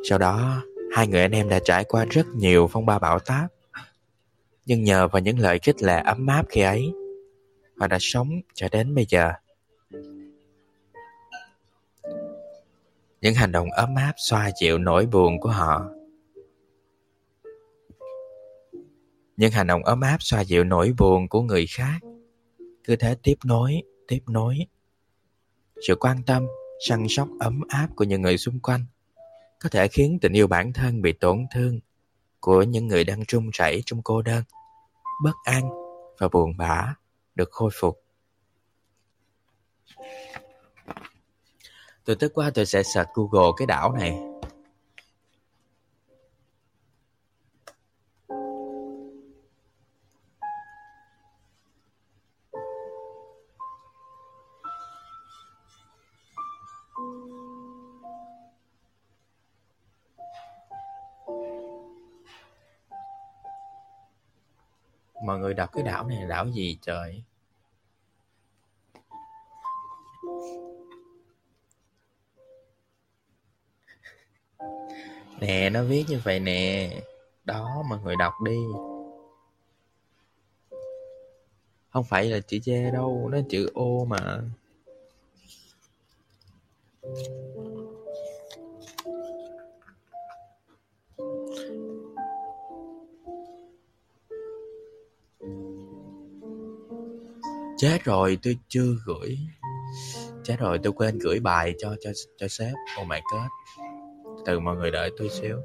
Sau đó, hai người anh em đã trải qua rất nhiều phong ba bão táp, nhưng nhờ vào những lời khích lệ ấm áp khi ấy, họ đã sống cho đến bây giờ. Những hành động ấm áp xoa dịu nỗi buồn của họ. Những hành động ấm áp xoa dịu nỗi buồn của người khác. Cứ thế tiếp nối, tiếp nối. Sự quan tâm, săn sóc ấm áp của những người xung quanh có thể khiến tình yêu bản thân bị tổn thương của những người đang run rẩy trong cô đơn, bất an và buồn bã được khôi phục. Tôi tức quá, tôi sẽ search Google cái đảo này. Mọi người đọc cái đảo này là đảo gì trời? Nè, nó viết như vậy nè. Đó, mọi người đọc đi. Không phải là chữ J đâu, nó chữ O mà. Chết rồi, tôi chưa gửi. Chết rồi, tôi quên gửi bài cho cho cho sếp. Oh my god. Từ mọi người đợi tôi xíu.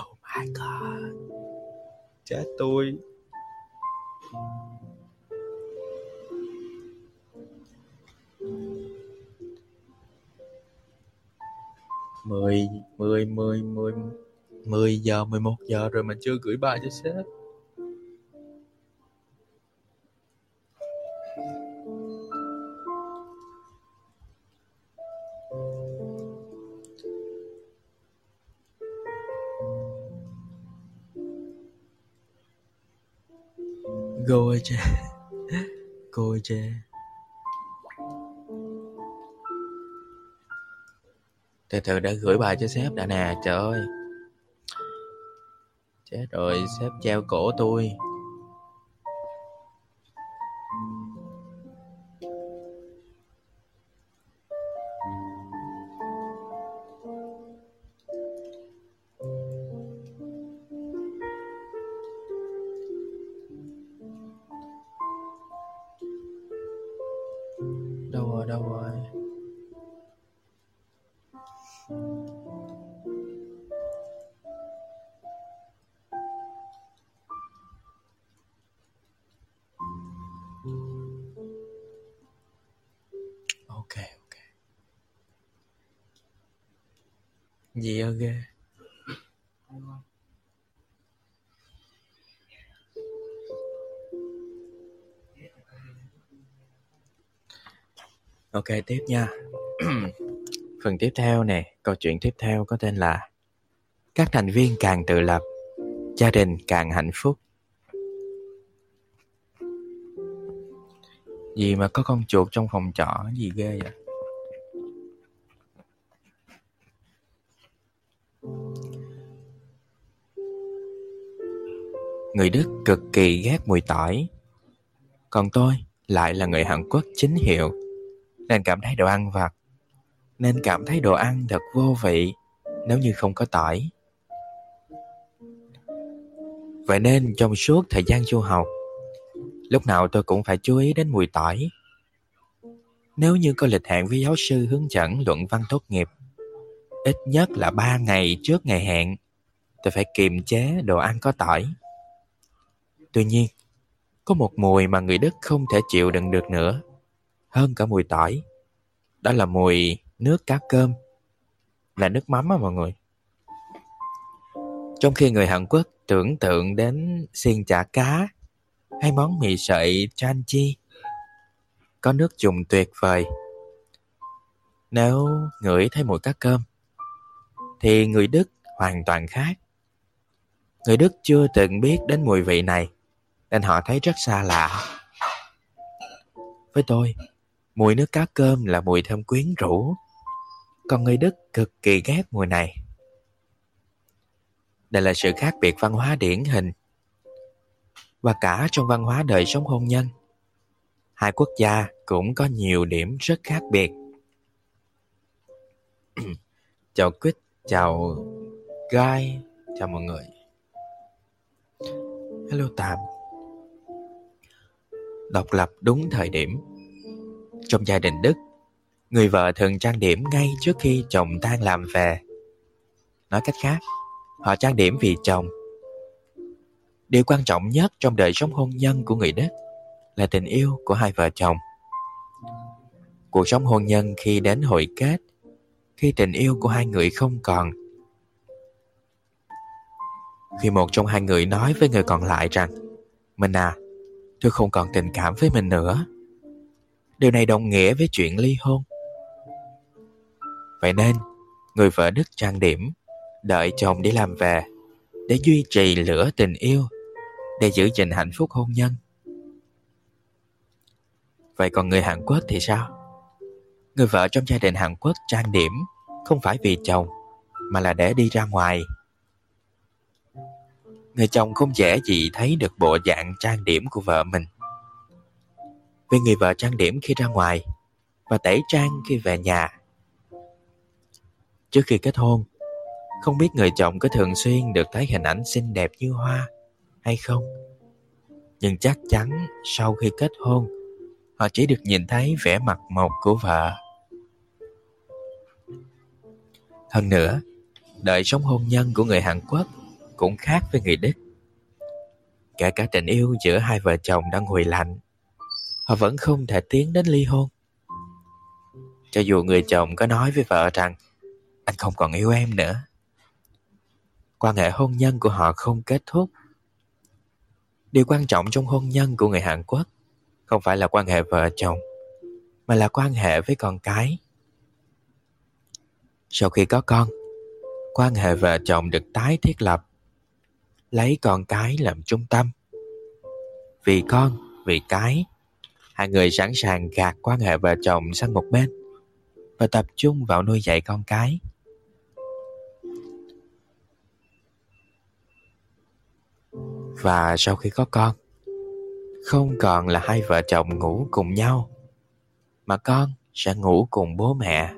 Oh my god. Chết tôi. Mười, mười, mười, mười, mười giờ, mười một giờ rồi mà chưa gửi bài cho sếp. Geoje, Geoje. Từ từ đã gửi bài cho sếp đã nè, trời ơi. Chết rồi, sếp treo cổ tôi. Gì ơi ghê. Ok, tiếp nha. Phần tiếp theo nè, câu chuyện tiếp theo có tên là Các thành viên càng tự lập, gia đình càng hạnh phúc. Gì mà có con chuột trong phòng trọ, gì ghê vậy? Người Đức cực kỳ ghét mùi tỏi. Còn tôi lại là người Hàn Quốc chính hiệu, nên cảm thấy đồ ăn vặt, nên cảm thấy đồ ăn thật vô vị nếu như không có tỏi. Vậy nên trong suốt thời gian du học, lúc nào tôi cũng phải chú ý đến mùi tỏi. Nếu như có lịch hẹn với giáo sư hướng dẫn luận văn tốt nghiệp, ít nhất là ba ngày trước ngày hẹn, tôi phải kiềm chế đồ ăn có tỏi. Tuy nhiên, có một mùi mà người Đức không thể chịu đựng được nữa, hơn cả mùi tỏi. Đó là mùi nước cá cơm, là nước mắm á mọi người. Trong khi người Hàn Quốc tưởng tượng đến xiên chả cá hay món mì sợi chanchi, có nước dùng tuyệt vời. Nếu ngửi thấy mùi cá cơm, thì người Đức hoàn toàn khác. Người Đức chưa từng biết đến mùi vị này, nên họ thấy rất xa lạ. Với tôi, mùi nước cá cơm là mùi thơm quyến rũ, còn người Đức cực kỳ ghét mùi này. Đây là sự khác biệt văn hóa điển hình. Và cả trong văn hóa đời sống hôn nhân, hai quốc gia cũng có nhiều điểm rất khác biệt. Chào Quýt, chào Gai, chào mọi người. Hello Tạm. Độc lập đúng thời điểm. Trong gia đình Đức, người vợ thường trang điểm ngay trước khi chồng tan làm về. Nói cách khác, họ trang điểm vì chồng. Điều quan trọng nhất trong đời sống hôn nhân của người Đức là tình yêu của hai vợ chồng. Cuộc sống hôn nhân khi đến hồi kết, khi tình yêu của hai người không còn, khi một trong hai người nói với người còn lại rằng mình à, tôi không còn tình cảm với mình nữa, điều này đồng nghĩa với chuyện ly hôn. Vậy nên người vợ Đức trang điểm, đợi chồng đi làm về để duy trì lửa tình yêu, để giữ gìn hạnh phúc hôn nhân. Vậy còn người Hàn Quốc thì sao? Người vợ trong gia đình Hàn Quốc trang điểm không phải vì chồng, mà là để đi ra ngoài. Người chồng không dễ gì thấy được bộ dạng trang điểm của vợ mình, vì người vợ trang điểm khi ra ngoài và tẩy trang khi về nhà. Trước khi kết hôn, không biết người chồng có thường xuyên được thấy hình ảnh xinh đẹp như hoa hay không, nhưng chắc chắn sau khi kết hôn, họ chỉ được nhìn thấy vẻ mặt mộc của vợ. Hơn nữa, đời sống hôn nhân của người Hàn Quốc cũng khác với người Đức. Kể cả tình yêu giữa hai vợ chồng đang nguội lạnh, họ vẫn không thể tiến đến ly hôn. Cho dù người chồng có nói với vợ rằng anh không còn yêu em nữa, quan hệ hôn nhân của họ không kết thúc. Điều quan trọng trong hôn nhân của người Hàn Quốc không phải là quan hệ vợ chồng, mà là quan hệ với con cái. Sau khi có con, quan hệ vợ chồng được tái thiết lập, lấy con cái làm trung tâm. Vì con, vì cái, hai người sẵn sàng gạt quan hệ vợ chồng sang một bên và tập trung vào nuôi dạy con cái. Và sau khi có con, không còn là hai vợ chồng ngủ cùng nhau, mà con sẽ ngủ cùng bố mẹ.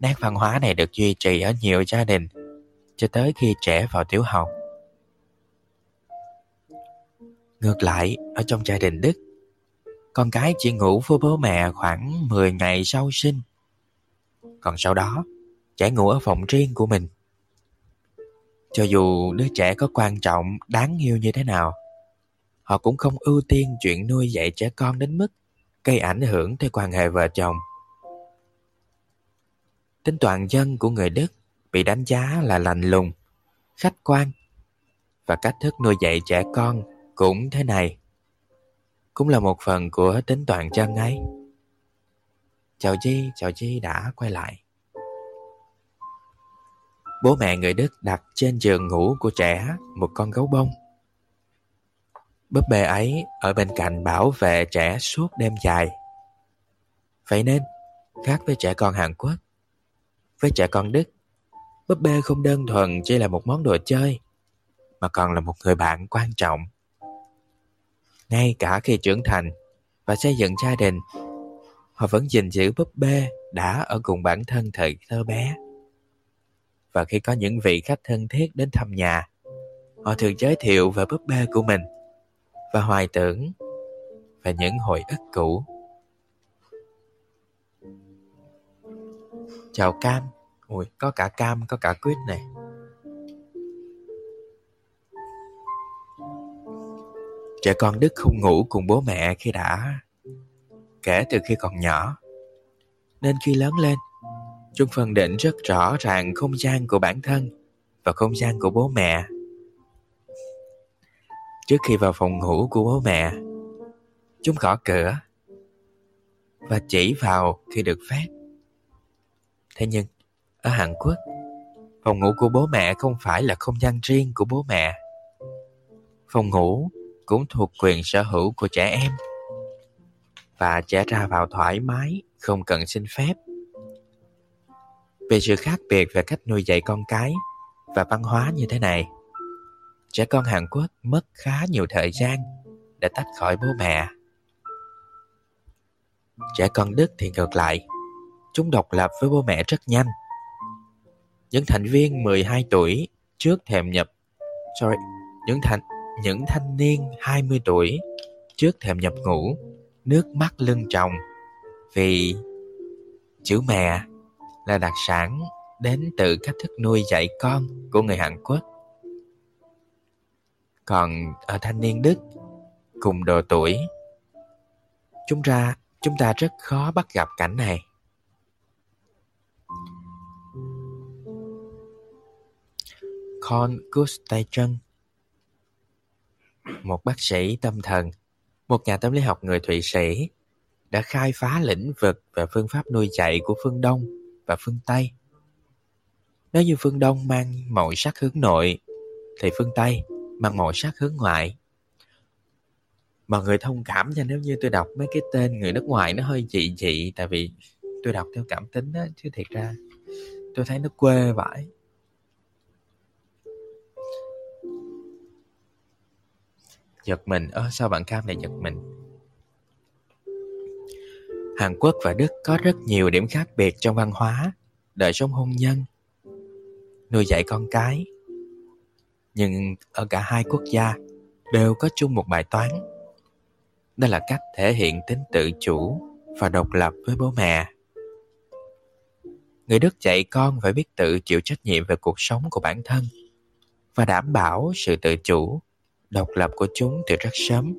Nét văn hóa này được duy trì ở nhiều gia đình cho tới khi trẻ vào tiểu học. Ngược lại, ở trong gia đình Đức, con cái chỉ ngủ với bố mẹ khoảng mười ngày sau sinh. Còn sau đó, trẻ ngủ ở phòng riêng của mình. Cho dù đứa trẻ có quan trọng, đáng yêu như thế nào, họ cũng không ưu tiên chuyện nuôi dạy trẻ con đến mức gây ảnh hưởng tới quan hệ vợ chồng. Tính toàn dân của người Đức bị đánh giá là lạnh lùng, khách quan, và cách thức nuôi dạy trẻ con cũng thế này, cũng là một phần của tính toàn dân ấy. Chào Chi, chào Chi đã quay lại. Bố mẹ người Đức đặt trên giường ngủ của trẻ một con gấu bông. Búp bê ấy ở bên cạnh bảo vệ trẻ suốt đêm dài. Vậy nên, khác với trẻ con Hàn Quốc, với trẻ con Đức, búp bê không đơn thuần chỉ là một món đồ chơi, mà còn là một người bạn quan trọng. Ngay cả khi trưởng thành và xây dựng gia đình, họ vẫn gìn giữ búp bê đã ở cùng bản thân thời thơ bé. Và khi có những vị khách thân thiết đến thăm nhà, họ thường giới thiệu về búp bê của mình và hoài tưởng về những hồi ức cũ. Chào Cam. Ui, có cả Cam, có cả Quýt này. Trẻ con Đức không ngủ cùng bố mẹ khi đã kể từ khi còn nhỏ, nên khi lớn lên, chúng phân định rất rõ ràng không gian của bản thân và không gian của bố mẹ. Trước khi vào phòng ngủ của bố mẹ, chúng gõ cửa và chỉ vào khi được phép. Thế nhưng, ở Hàn Quốc, phòng ngủ của bố mẹ không phải là không gian riêng của bố mẹ. Phòng ngủ cũng thuộc quyền sở hữu của trẻ em, và trẻ ra vào thoải mái, không cần xin phép. Vì sự khác biệt về cách nuôi dạy con cái và văn hóa như thế này, trẻ con Hàn Quốc mất khá nhiều thời gian để tách khỏi bố mẹ. Trẻ con Đức thì ngược lại, chúng độc lập với bố mẹ rất nhanh. Những thành viên mười hai tuổi trước thềm nhập sorry, những thành những thanh niên hai mươi tuổi trước thềm nhập ngũ nước mắt lưng tròng vì chữ mẹ là đặc sản đến từ cách thức nuôi dạy con của người Hàn Quốc. Còn ở thanh niên Đức cùng độ tuổi, chúng ra chúng ta rất khó bắt gặp cảnh này. Con Gustafsson, một bác sĩ tâm thần, một nhà tâm lý học người Thụy Sĩ, đã khai phá lĩnh vực về phương pháp nuôi dạy của phương Đông và phương Tây. Nếu như phương Đông mang màu sắc hướng nội, thì phương Tây mang màu sắc hướng ngoại. Mọi người thông cảm cho nếu như tôi đọc mấy cái tên người nước ngoài nó hơi dị dị, tại vì tôi đọc theo cảm tính á, chứ thiệt ra tôi thấy nó quê vãi. Giật mình, ơ sao bạn Cam này giật mình. Hàn Quốc và Đức có rất nhiều điểm khác biệt trong văn hóa, đời sống hôn nhân, nuôi dạy con cái. Nhưng ở cả hai quốc gia đều có chung một bài toán. Đó là cách thể hiện tính tự chủ và độc lập với bố mẹ. Người Đức dạy con phải biết tự chịu trách nhiệm về cuộc sống của bản thân và đảm bảo sự tự chủ, độc lập của chúng từ rất sớm.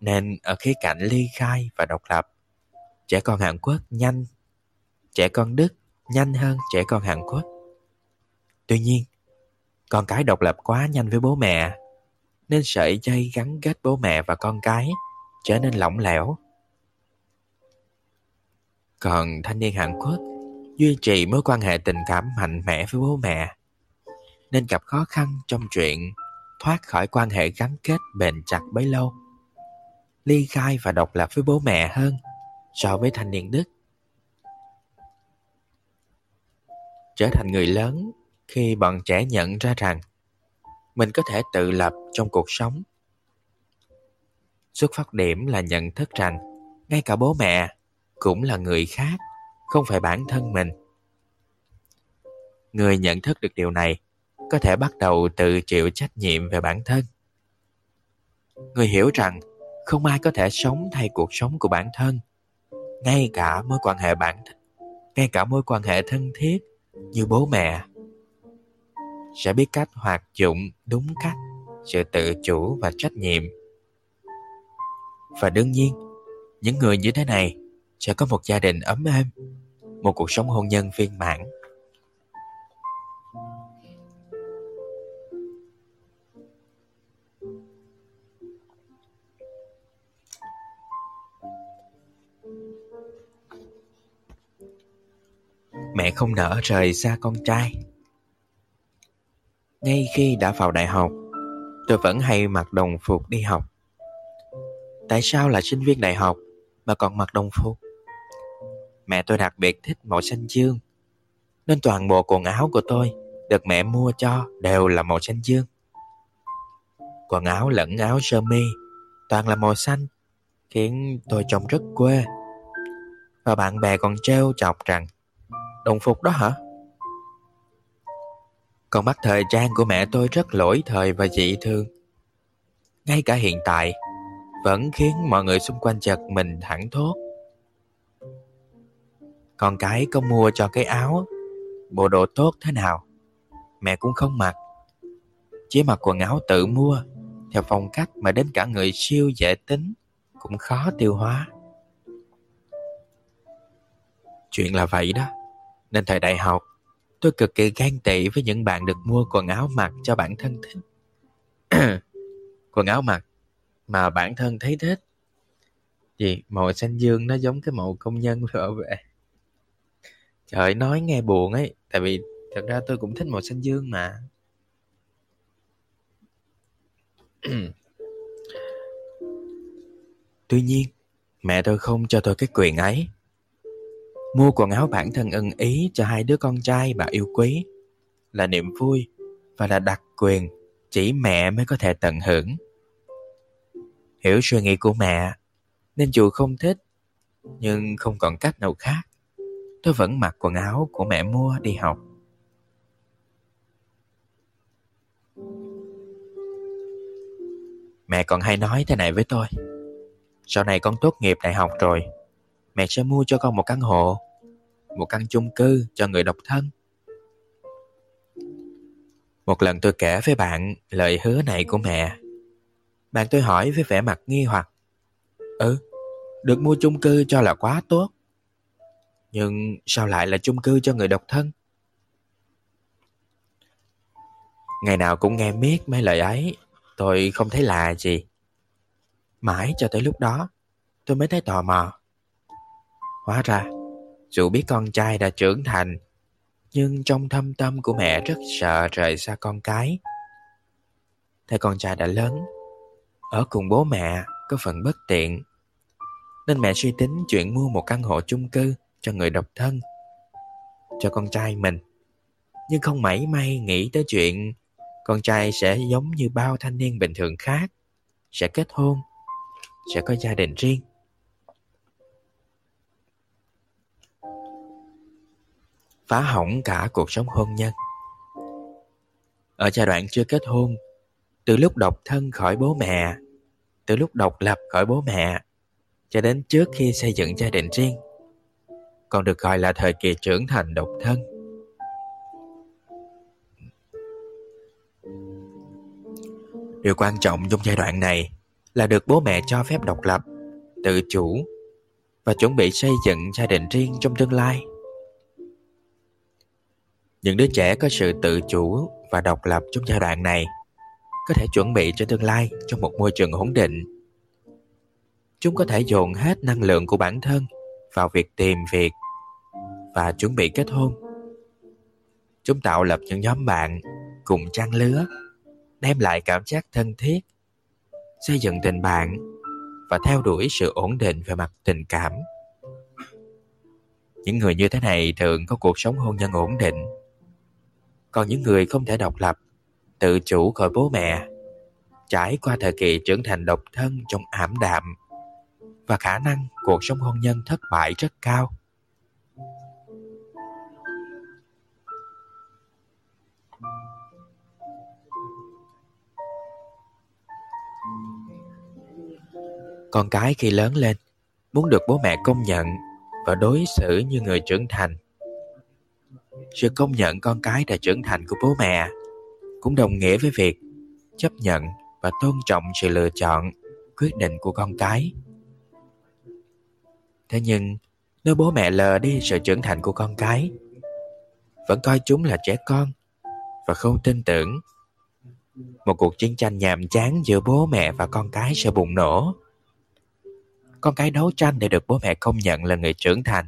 Nên ở khía cạnh ly khai và độc lập, trẻ con Hàn Quốc nhanh, trẻ con Đức nhanh hơn trẻ con Hàn Quốc. Tuy nhiên, con cái độc lập quá nhanh với bố mẹ, nên sợi dây gắn kết bố mẹ và con cái trở nên lỏng lẻo. Còn thanh niên Hàn Quốc duy trì mối quan hệ tình cảm mạnh mẽ với bố mẹ, nên gặp khó khăn trong chuyện thoát khỏi quan hệ gắn kết bền chặt bấy lâu, ly khai và độc lập với bố mẹ hơn so với thanh niên Đức. Trở thành người lớn khi bọn trẻ nhận ra rằng mình có thể tự lập trong cuộc sống. Xuất phát điểm là nhận thức rằng ngay cả bố mẹ cũng là người khác, không phải bản thân mình. Người nhận thức được điều này có thể bắt đầu tự chịu trách nhiệm về bản thân. Người hiểu rằng không ai có thể sống thay cuộc sống của bản thân, ngay cả mối quan hệ bản thân, ngay cả mối quan hệ thân thiết như bố mẹ, sẽ biết cách hoạt dụng đúng cách sự tự chủ và trách nhiệm. Và đương nhiên, những người như thế này sẽ có một gia đình ấm êm, một cuộc sống hôn nhân viên mãn. Mẹ không nỡ rời xa con trai. Ngay khi đã vào đại học, tôi vẫn hay mặc đồng phục đi học. Tại sao là sinh viên đại học mà còn mặc đồng phục? Mẹ tôi đặc biệt thích màu xanh dương, nên toàn bộ quần áo của tôi được mẹ mua cho đều là màu xanh dương. Quần áo lẫn áo sơ mi toàn là màu xanh, khiến tôi trông rất quê. Và bạn bè còn trêu chọc rằng đồng phục đó hả? Con mắt thời trang của mẹ tôi rất lỗi thời và dị thường. Ngay cả hiện tại, vẫn khiến mọi người xung quanh giật mình thẳng thốt. Con cái có mua cho cái áo, bộ đồ tốt thế nào, mẹ cũng không mặc. Chỉ mặc quần áo tự mua, theo phong cách mà đến cả người siêu dễ tính cũng khó tiêu hóa. Chuyện là vậy đó, nên thời đại học, tôi cực kỳ ganh tị với những bạn được mua quần áo mặc cho bản thân thích. Quần áo mặc mà bản thân thấy thích. Vì màu xanh dương nó giống cái màu công nhân bảo vệ. Trời, nói nghe buồn ấy, tại vì thật ra tôi cũng thích màu xanh dương mà. Tuy nhiên, mẹ tôi không cho tôi cái quyền ấy. Mua quần áo bản thân ưng ý cho hai đứa con trai bà yêu quý là niềm vui và là đặc quyền chỉ mẹ mới có thể tận hưởng. Hiểu suy nghĩ của mẹ, nên dù không thích nhưng không còn cách nào khác, tôi vẫn mặc quần áo của mẹ mua đi học. Mẹ còn hay nói thế này với tôi: sau này con tốt nghiệp đại học rồi, mẹ sẽ mua cho con một căn hộ, một căn chung cư cho người độc thân. Một lần tôi kể với bạn lời hứa này của mẹ. Bạn tôi hỏi với vẻ mặt nghi hoặc: ừ, được mua chung cư cho là quá tốt, nhưng sao lại là chung cư cho người độc thân? Ngày nào cũng nghe miết mấy lời ấy, tôi không thấy lạ gì. Mãi cho tới lúc đó, tôi mới thấy tò mò. Hóa ra, dù biết con trai đã trưởng thành, nhưng trong thâm tâm của mẹ rất sợ rời xa con cái. Thấy con trai đã lớn, ở cùng bố mẹ có phần bất tiện, nên mẹ suy tính chuyện mua một căn hộ chung cư cho người độc thân. cho con trai mình, nhưng không mảy may nghĩ tới chuyện con trai sẽ giống như bao thanh niên bình thường khác, sẽ kết hôn, sẽ có gia đình riêng. Phá hỏng cả cuộc sống hôn nhân. Ở giai đoạn chưa kết hôn, từ lúc độc thân khỏi bố mẹ, từ lúc độc lập khỏi bố mẹ, cho đến trước khi xây dựng gia đình riêng, còn được gọi là thời kỳ trưởng thành độc thân. Điều quan trọng trong giai đoạn này là được bố mẹ cho phép độc lập, tự chủ và chuẩn bị xây dựng gia đình riêng trong tương lai. Những đứa trẻ có sự tự chủ và độc lập trong giai đoạn này có thể chuẩn bị cho tương lai trong một môi trường ổn định. Chúng có thể dồn hết năng lượng của bản thân vào việc tìm việc và chuẩn bị kết hôn. Chúng tạo lập những nhóm bạn cùng trang lứa, đem lại cảm giác thân thiết, xây dựng tình bạn và theo đuổi sự ổn định về mặt tình cảm. Những người như thế này thường có cuộc sống hôn nhân ổn định. Còn những người không thể độc lập, tự chủ khỏi bố mẹ, trải qua thời kỳ trưởng thành độc thân trong ảm đạm và khả năng cuộc sống hôn nhân thất bại rất cao. Con cái khi lớn lên muốn được bố mẹ công nhận và đối xử như người trưởng thành. Sự công nhận con cái đã trưởng thành của bố mẹ cũng đồng nghĩa với việc chấp nhận và tôn trọng sự lựa chọn, quyết định của con cái. Thế nhưng, nếu bố mẹ lờ đi sự trưởng thành của con cái, vẫn coi chúng là trẻ con và không tin tưởng, một cuộc chiến tranh nhàm chán giữa bố mẹ và con cái sẽ bùng nổ. Con cái đấu tranh để được bố mẹ công nhận là người trưởng thành.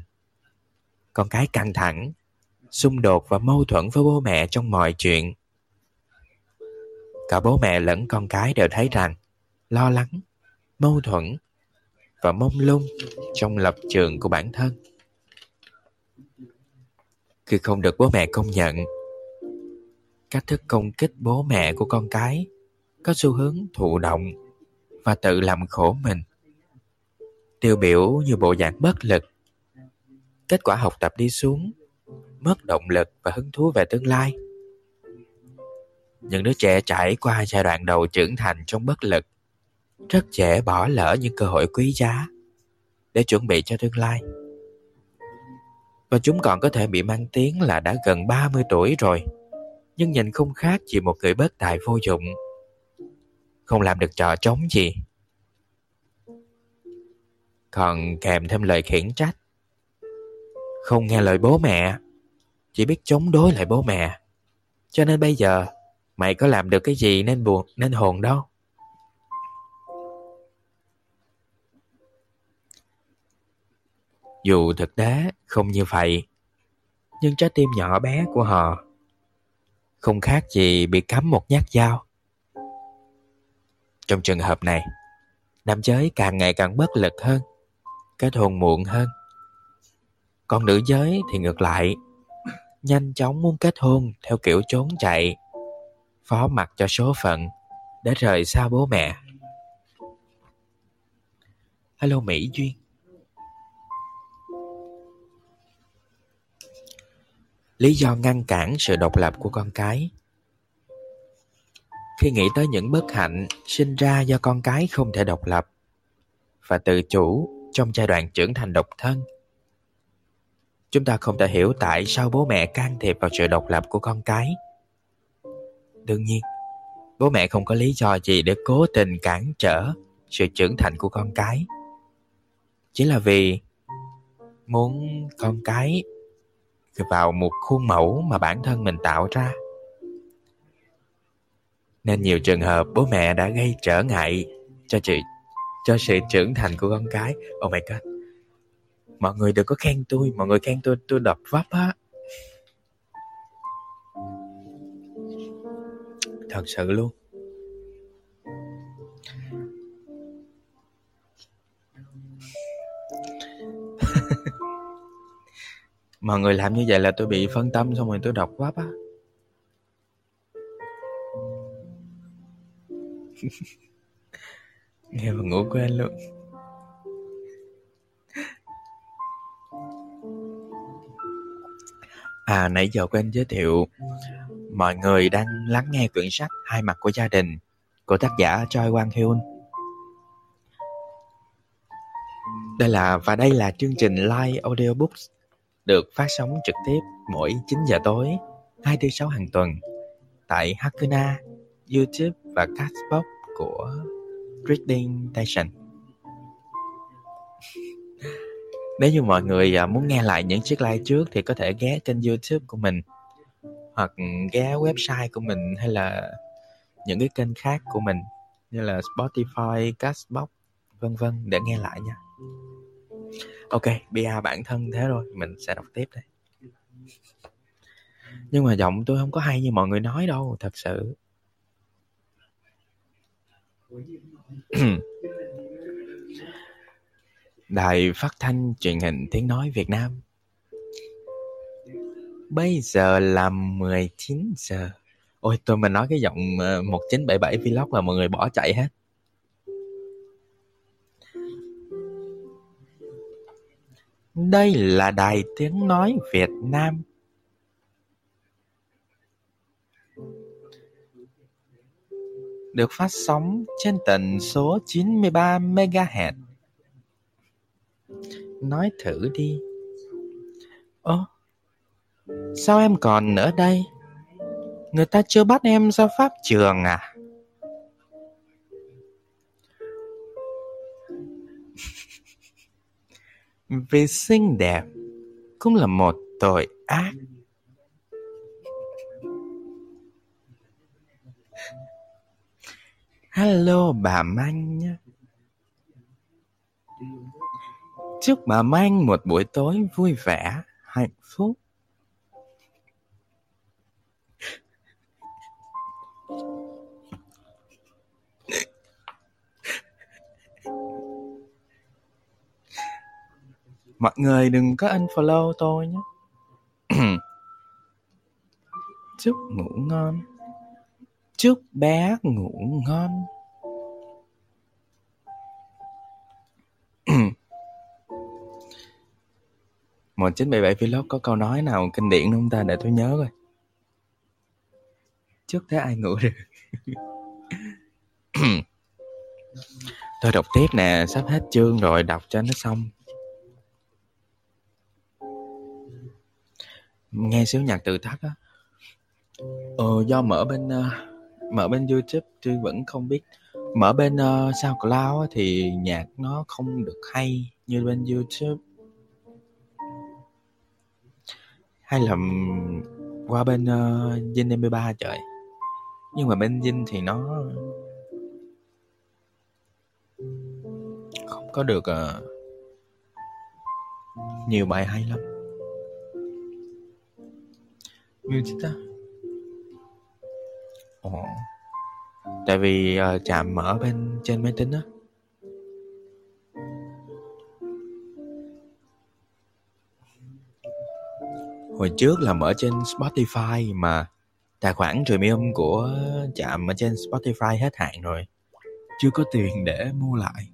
Con cái căng thẳng, xung đột và mâu thuẫn với bố mẹ trong mọi chuyện. Cả bố mẹ lẫn con cái đều thấy rằng lo lắng, mâu thuẫn và mông lung trong lập trường của bản thân. Khi không được bố mẹ công nhận, cách thức công kích bố mẹ của con cái có xu hướng thụ động và tự làm khổ mình, tiêu biểu như bộ dạng bất lực. Kết quả học tập đi xuống, mất động lực và hứng thú về tương lai. Những đứa trẻ trải qua giai đoạn đầu trưởng thành trong bất lực rất dễ bỏ lỡ những cơ hội quý giá để chuẩn bị cho tương lai. Và chúng còn có thể bị mang tiếng là đã gần ba mươi tuổi rồi, nhưng nhìn không khác chỉ một người bất tài vô dụng, không làm được trò trống gì. Còn kèm thêm lời khiển trách, không nghe lời bố mẹ, chỉ biết chống đối lại bố mẹ, cho nên bây giờ mày có làm được cái gì nên buồn nên hồn đâu. Dù thực tế không như vậy, nhưng trái tim nhỏ bé của họ không khác gì bị cắm một nhát dao. Trong trường hợp này, nam giới càng ngày càng bất lực hơn, kết hôn muộn hơn. Còn nữ giới thì ngược lại, nhanh chóng muốn kết hôn theo kiểu trốn chạy, phó mặc cho số phận để rời xa bố mẹ. Hello Mỹ Duyên. Lý do ngăn cản sự độc lập của con cái. Khi nghĩ tới những bất hạnh sinh ra do con cái không thể độc lập và tự chủ trong giai đoạn trưởng thành độc thân, chúng ta không thể hiểu tại sao bố mẹ can thiệp vào sự độc lập của con cái. Đương nhiên, bố mẹ không có lý do gì để cố tình cản trở sự trưởng thành của con cái. Chỉ là vì muốn con cái vào một khuôn mẫu mà bản thân mình tạo ra. Nên nhiều trường hợp bố mẹ đã gây trở ngại cho chị cho sự trưởng thành của con cái. Oh my god. Mọi người đừng có khen tôi, mọi người khen tôi tôi đập vấp á. Thật sự luôn. Mọi người làm như vậy là tôi bị phân tâm, xong rồi tôi đọc quá á. Nghe mà ngủ quên luôn. À, nãy giờ quên giới thiệu, mọi người đang lắng nghe quyển sách Hai Mặt của Gia Đình của tác giả Choi Kwanghyun. Đây là và đây là chương trình live audiobooks được phát sóng trực tiếp mỗi chín giờ tối, hai bốn sáu hàng tuần tại Hakuna, YouTube và Castbox của Reading Station. Nếu như mọi người muốn nghe lại những chiếc live trước thì có thể ghé kênh YouTube của mình, hoặc ghé website của mình, hay là những cái kênh khác của mình như là Spotify, Castbox, vân vân để nghe lại nha. Ok, pê rờ bản thân thế rồi, mình sẽ đọc tiếp đây. Nhưng mà giọng tôi không có hay như mọi người nói đâu, thật sự. Đài Phát thanh Truyền hình Tiếng nói Việt Nam. Bây giờ là mười chín giờ. Ôi, tôi mà nói cái giọng một chín bảy bảy vlog là mọi người bỏ chạy hết. Đây là Đài Tiếng nói Việt Nam. Được phát sóng trên tần số chín mươi ba mê ga héc. Nói thử đi. Ơ, sao em còn ở đây? Người ta chưa bắt em ra pháp trường à? Vì xinh đẹp cũng là một tội ác. Hello bà Manh nhé. Chúc bà Manh một buổi tối vui vẻ, hạnh phúc. Mọi người đừng có unfollow tôi nhé. Chúc ngủ ngon. Chúc bé ngủ ngon. một chín bảy bảy Vlog có câu nói nào kinh điển không ta, để tôi nhớ coi. Chúc thế ai ngủ được. Tôi đọc tiếp nè, sắp hết chương rồi, đọc cho nó xong. Nghe xíu nhạc tự thắt á. Ờ, do mở bên uh, mở bên YouTube tôi vẫn không biết. Mở bên uh, SoundCloud á, thì nhạc nó không được hay như bên YouTube. Hay là qua bên uh, Zing em pê ba trời. Nhưng mà bên Zing thì nó không có được uh, nhiều bài hay lắm. Music á. Ồ, tại vì uh, Trạm mở bên trên máy tính á. Hồi trước là mở trên Spotify mà tài khoản premium của Trạm ở trên Spotify hết hạn rồi, chưa có tiền để mua lại.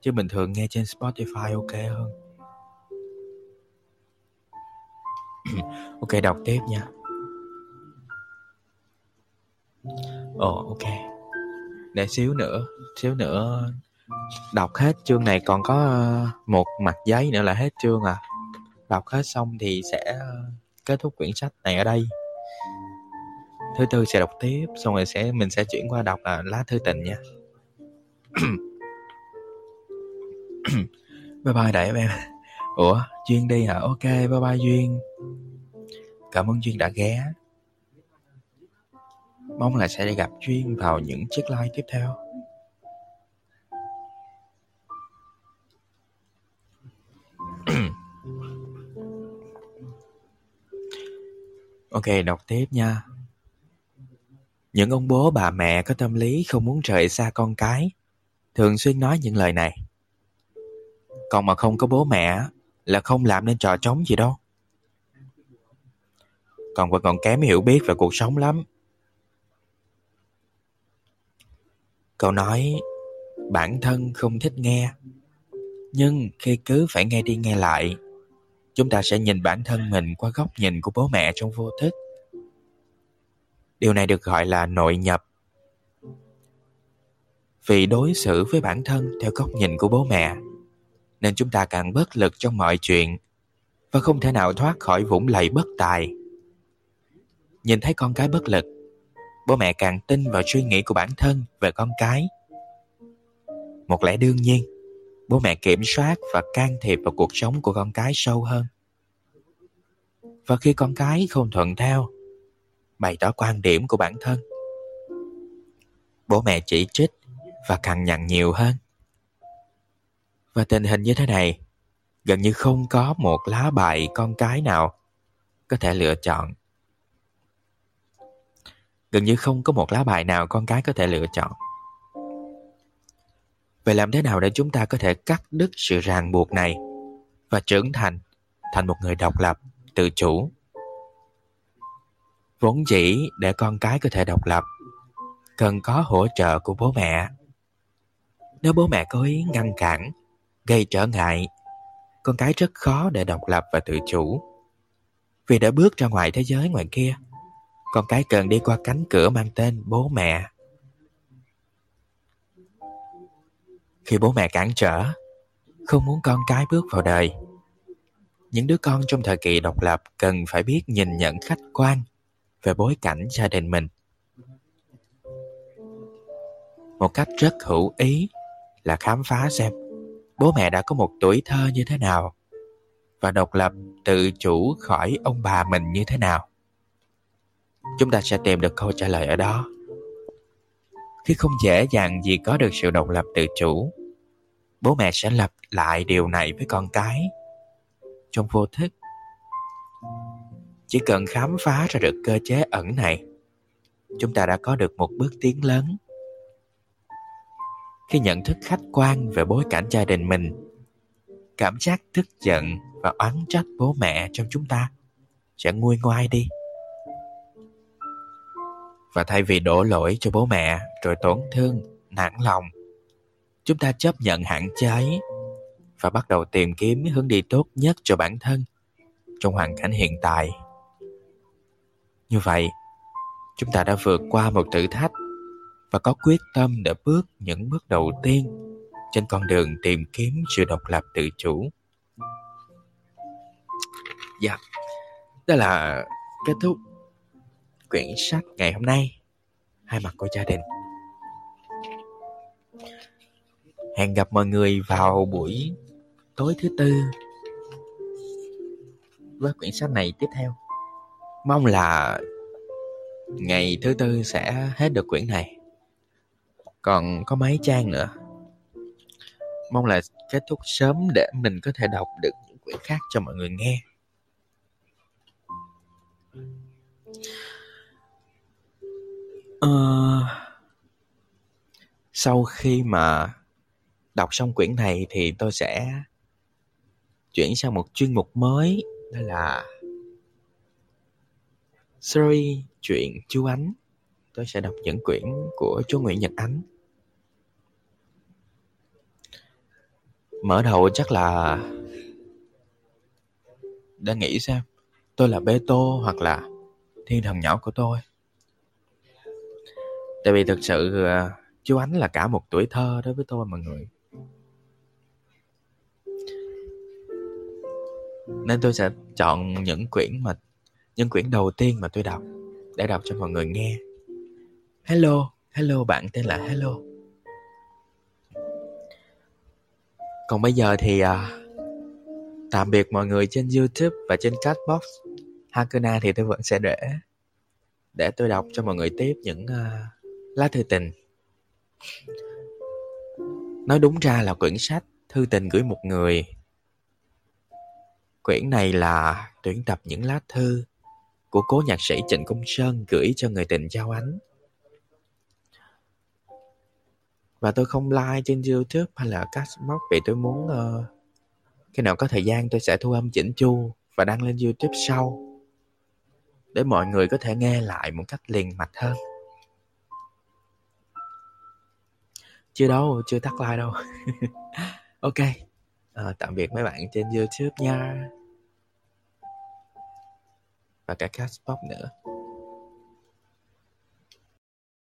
Chứ bình thường nghe trên Spotify ok hơn. Ok, đọc tiếp nha. Ồ, oh, ok. Để xíu nữa, xíu nữa đọc hết chương này, còn có một mặt giấy nữa là hết chương à. Đọc hết xong thì sẽ kết thúc quyển sách này ở đây. Thứ tư sẽ đọc tiếp, xong rồi sẽ mình sẽ chuyển qua đọc à, lá thư tình nha. Bye bye đại em. Ủa, Duyên đi hả? Ok, bye bye Duyên. Cảm ơn Duyên đã ghé. Mong là sẽ gặp Duyên vào những chiếc live tiếp theo. Ok, đọc tiếp nha. Những ông bố bà mẹ có tâm lý không muốn rời xa con cái thường xuyên nói những lời này. Còn mà không có bố mẹ, là không làm nên trò trống gì đâu. Còn vẫn còn kém hiểu biết về cuộc sống lắm. Cậu nói bản thân không thích nghe, nhưng khi cứ phải nghe đi nghe lại, chúng ta sẽ nhìn bản thân mình qua góc nhìn của bố mẹ trong vô thức. Điều này được gọi là nội nhập. Vì đối xử với bản thân theo góc nhìn của bố mẹ, nên chúng ta càng bất lực trong mọi chuyện và không thể nào thoát khỏi vũng lầy bất tài. Nhìn thấy con cái bất lực, bố mẹ càng tin vào suy nghĩ của bản thân về con cái. Một lẽ đương nhiên, bố mẹ kiểm soát và can thiệp vào cuộc sống của con cái sâu hơn. Và khi con cái không thuận theo, bày tỏ quan điểm của bản thân, bố mẹ chỉ trích và cằn nhằn nhiều hơn. Và tình hình như thế này, gần như không có một lá bài con cái nào có thể lựa chọn. Gần như không có một lá bài nào con cái có thể lựa chọn. Vậy làm thế nào để chúng ta có thể cắt đứt sự ràng buộc này và trưởng thành thành một người độc lập, tự chủ? Vốn dĩ để con cái có thể độc lập, cần có hỗ trợ của bố mẹ. Nếu bố mẹ cố ý ngăn cản, gây trở ngại, con cái rất khó để độc lập và tự chủ. Vì đã bước ra ngoài thế giới ngoài kia, con cái cần đi qua cánh cửa mang tên bố mẹ. Khi bố mẹ cản trở, không muốn con cái bước vào đời, những đứa con trong thời kỳ độc lập cần phải biết nhìn nhận khách quan về bối cảnh gia đình mình. Một cách rất hữu ý là khám phá xem bố mẹ đã có một tuổi thơ như thế nào và độc lập tự chủ khỏi ông bà mình như thế nào. Chúng ta sẽ tìm được câu trả lời ở đó. Khi không dễ dàng gì có được sự độc lập tự chủ, bố mẹ sẽ lặp lại điều này với con cái trong vô thức. Chỉ cần khám phá ra được cơ chế ẩn này, chúng ta đã có được một bước tiến lớn. Khi nhận thức khách quan về bối cảnh gia đình mình, cảm giác tức giận và oán trách bố mẹ trong chúng ta sẽ nguôi ngoai đi. Và thay vì đổ lỗi cho bố mẹ rồi tổn thương, nản lòng, chúng ta chấp nhận hạn chế và bắt đầu tìm kiếm hướng đi tốt nhất cho bản thân trong hoàn cảnh hiện tại. Như vậy, chúng ta đã vượt qua một thử thách và có quyết tâm để bước những bước đầu tiên trên con đường tìm kiếm sự độc lập tự chủ. Dạ, đó là kết thúc quyển sách ngày hôm nay, Hai Mặt Của Gia Đình. Hẹn gặp mọi người vào buổi tối thứ tư với quyển sách này tiếp theo. Mong là ngày thứ tư sẽ hết được quyển này. Còn có mấy trang nữa. Mong là kết thúc sớm để mình có thể đọc được những quyển khác cho mọi người nghe. Uh, sau khi mà đọc xong quyển này thì tôi sẽ chuyển sang một chuyên mục mới, đó là series truyện chú Ánh. Tôi sẽ đọc những quyển của chú Nguyễn Nhật Ánh. Mở đầu chắc là đã nghĩ xem Tôi Là Bê Tô hoặc là Thiên Thần Nhỏ Của Tôi. Tại vì thực sự chú Ánh là cả một tuổi thơ đối với tôi mọi người, nên tôi sẽ chọn những quyển mà những quyển đầu tiên mà tôi đọc để đọc cho mọi người nghe. Hello, hello bạn tên là Hello. Còn bây giờ thì à, tạm biệt mọi người trên YouTube và trên Castbox. Hakuna thì tôi vẫn sẽ để để tôi đọc cho mọi người tiếp những uh, lá thư tình. Nói đúng ra là quyển sách Thư Tình Gửi Một Người. Quyển này là tuyển tập những lá thư của cố nhạc sĩ Trịnh Công Sơn gửi cho người tình Giao Ánh. Và tôi không like trên YouTube hay là Castbox vì tôi muốn uh, Khi nào có thời gian tôi sẽ thu âm chỉnh chu và đăng lên YouTube sau, để mọi người có thể nghe lại một cách liền mạch hơn. Chưa đâu, chưa tắt like đâu. Ok, à, tạm biệt mấy bạn trên YouTube nha. Và cả Castbox nữa.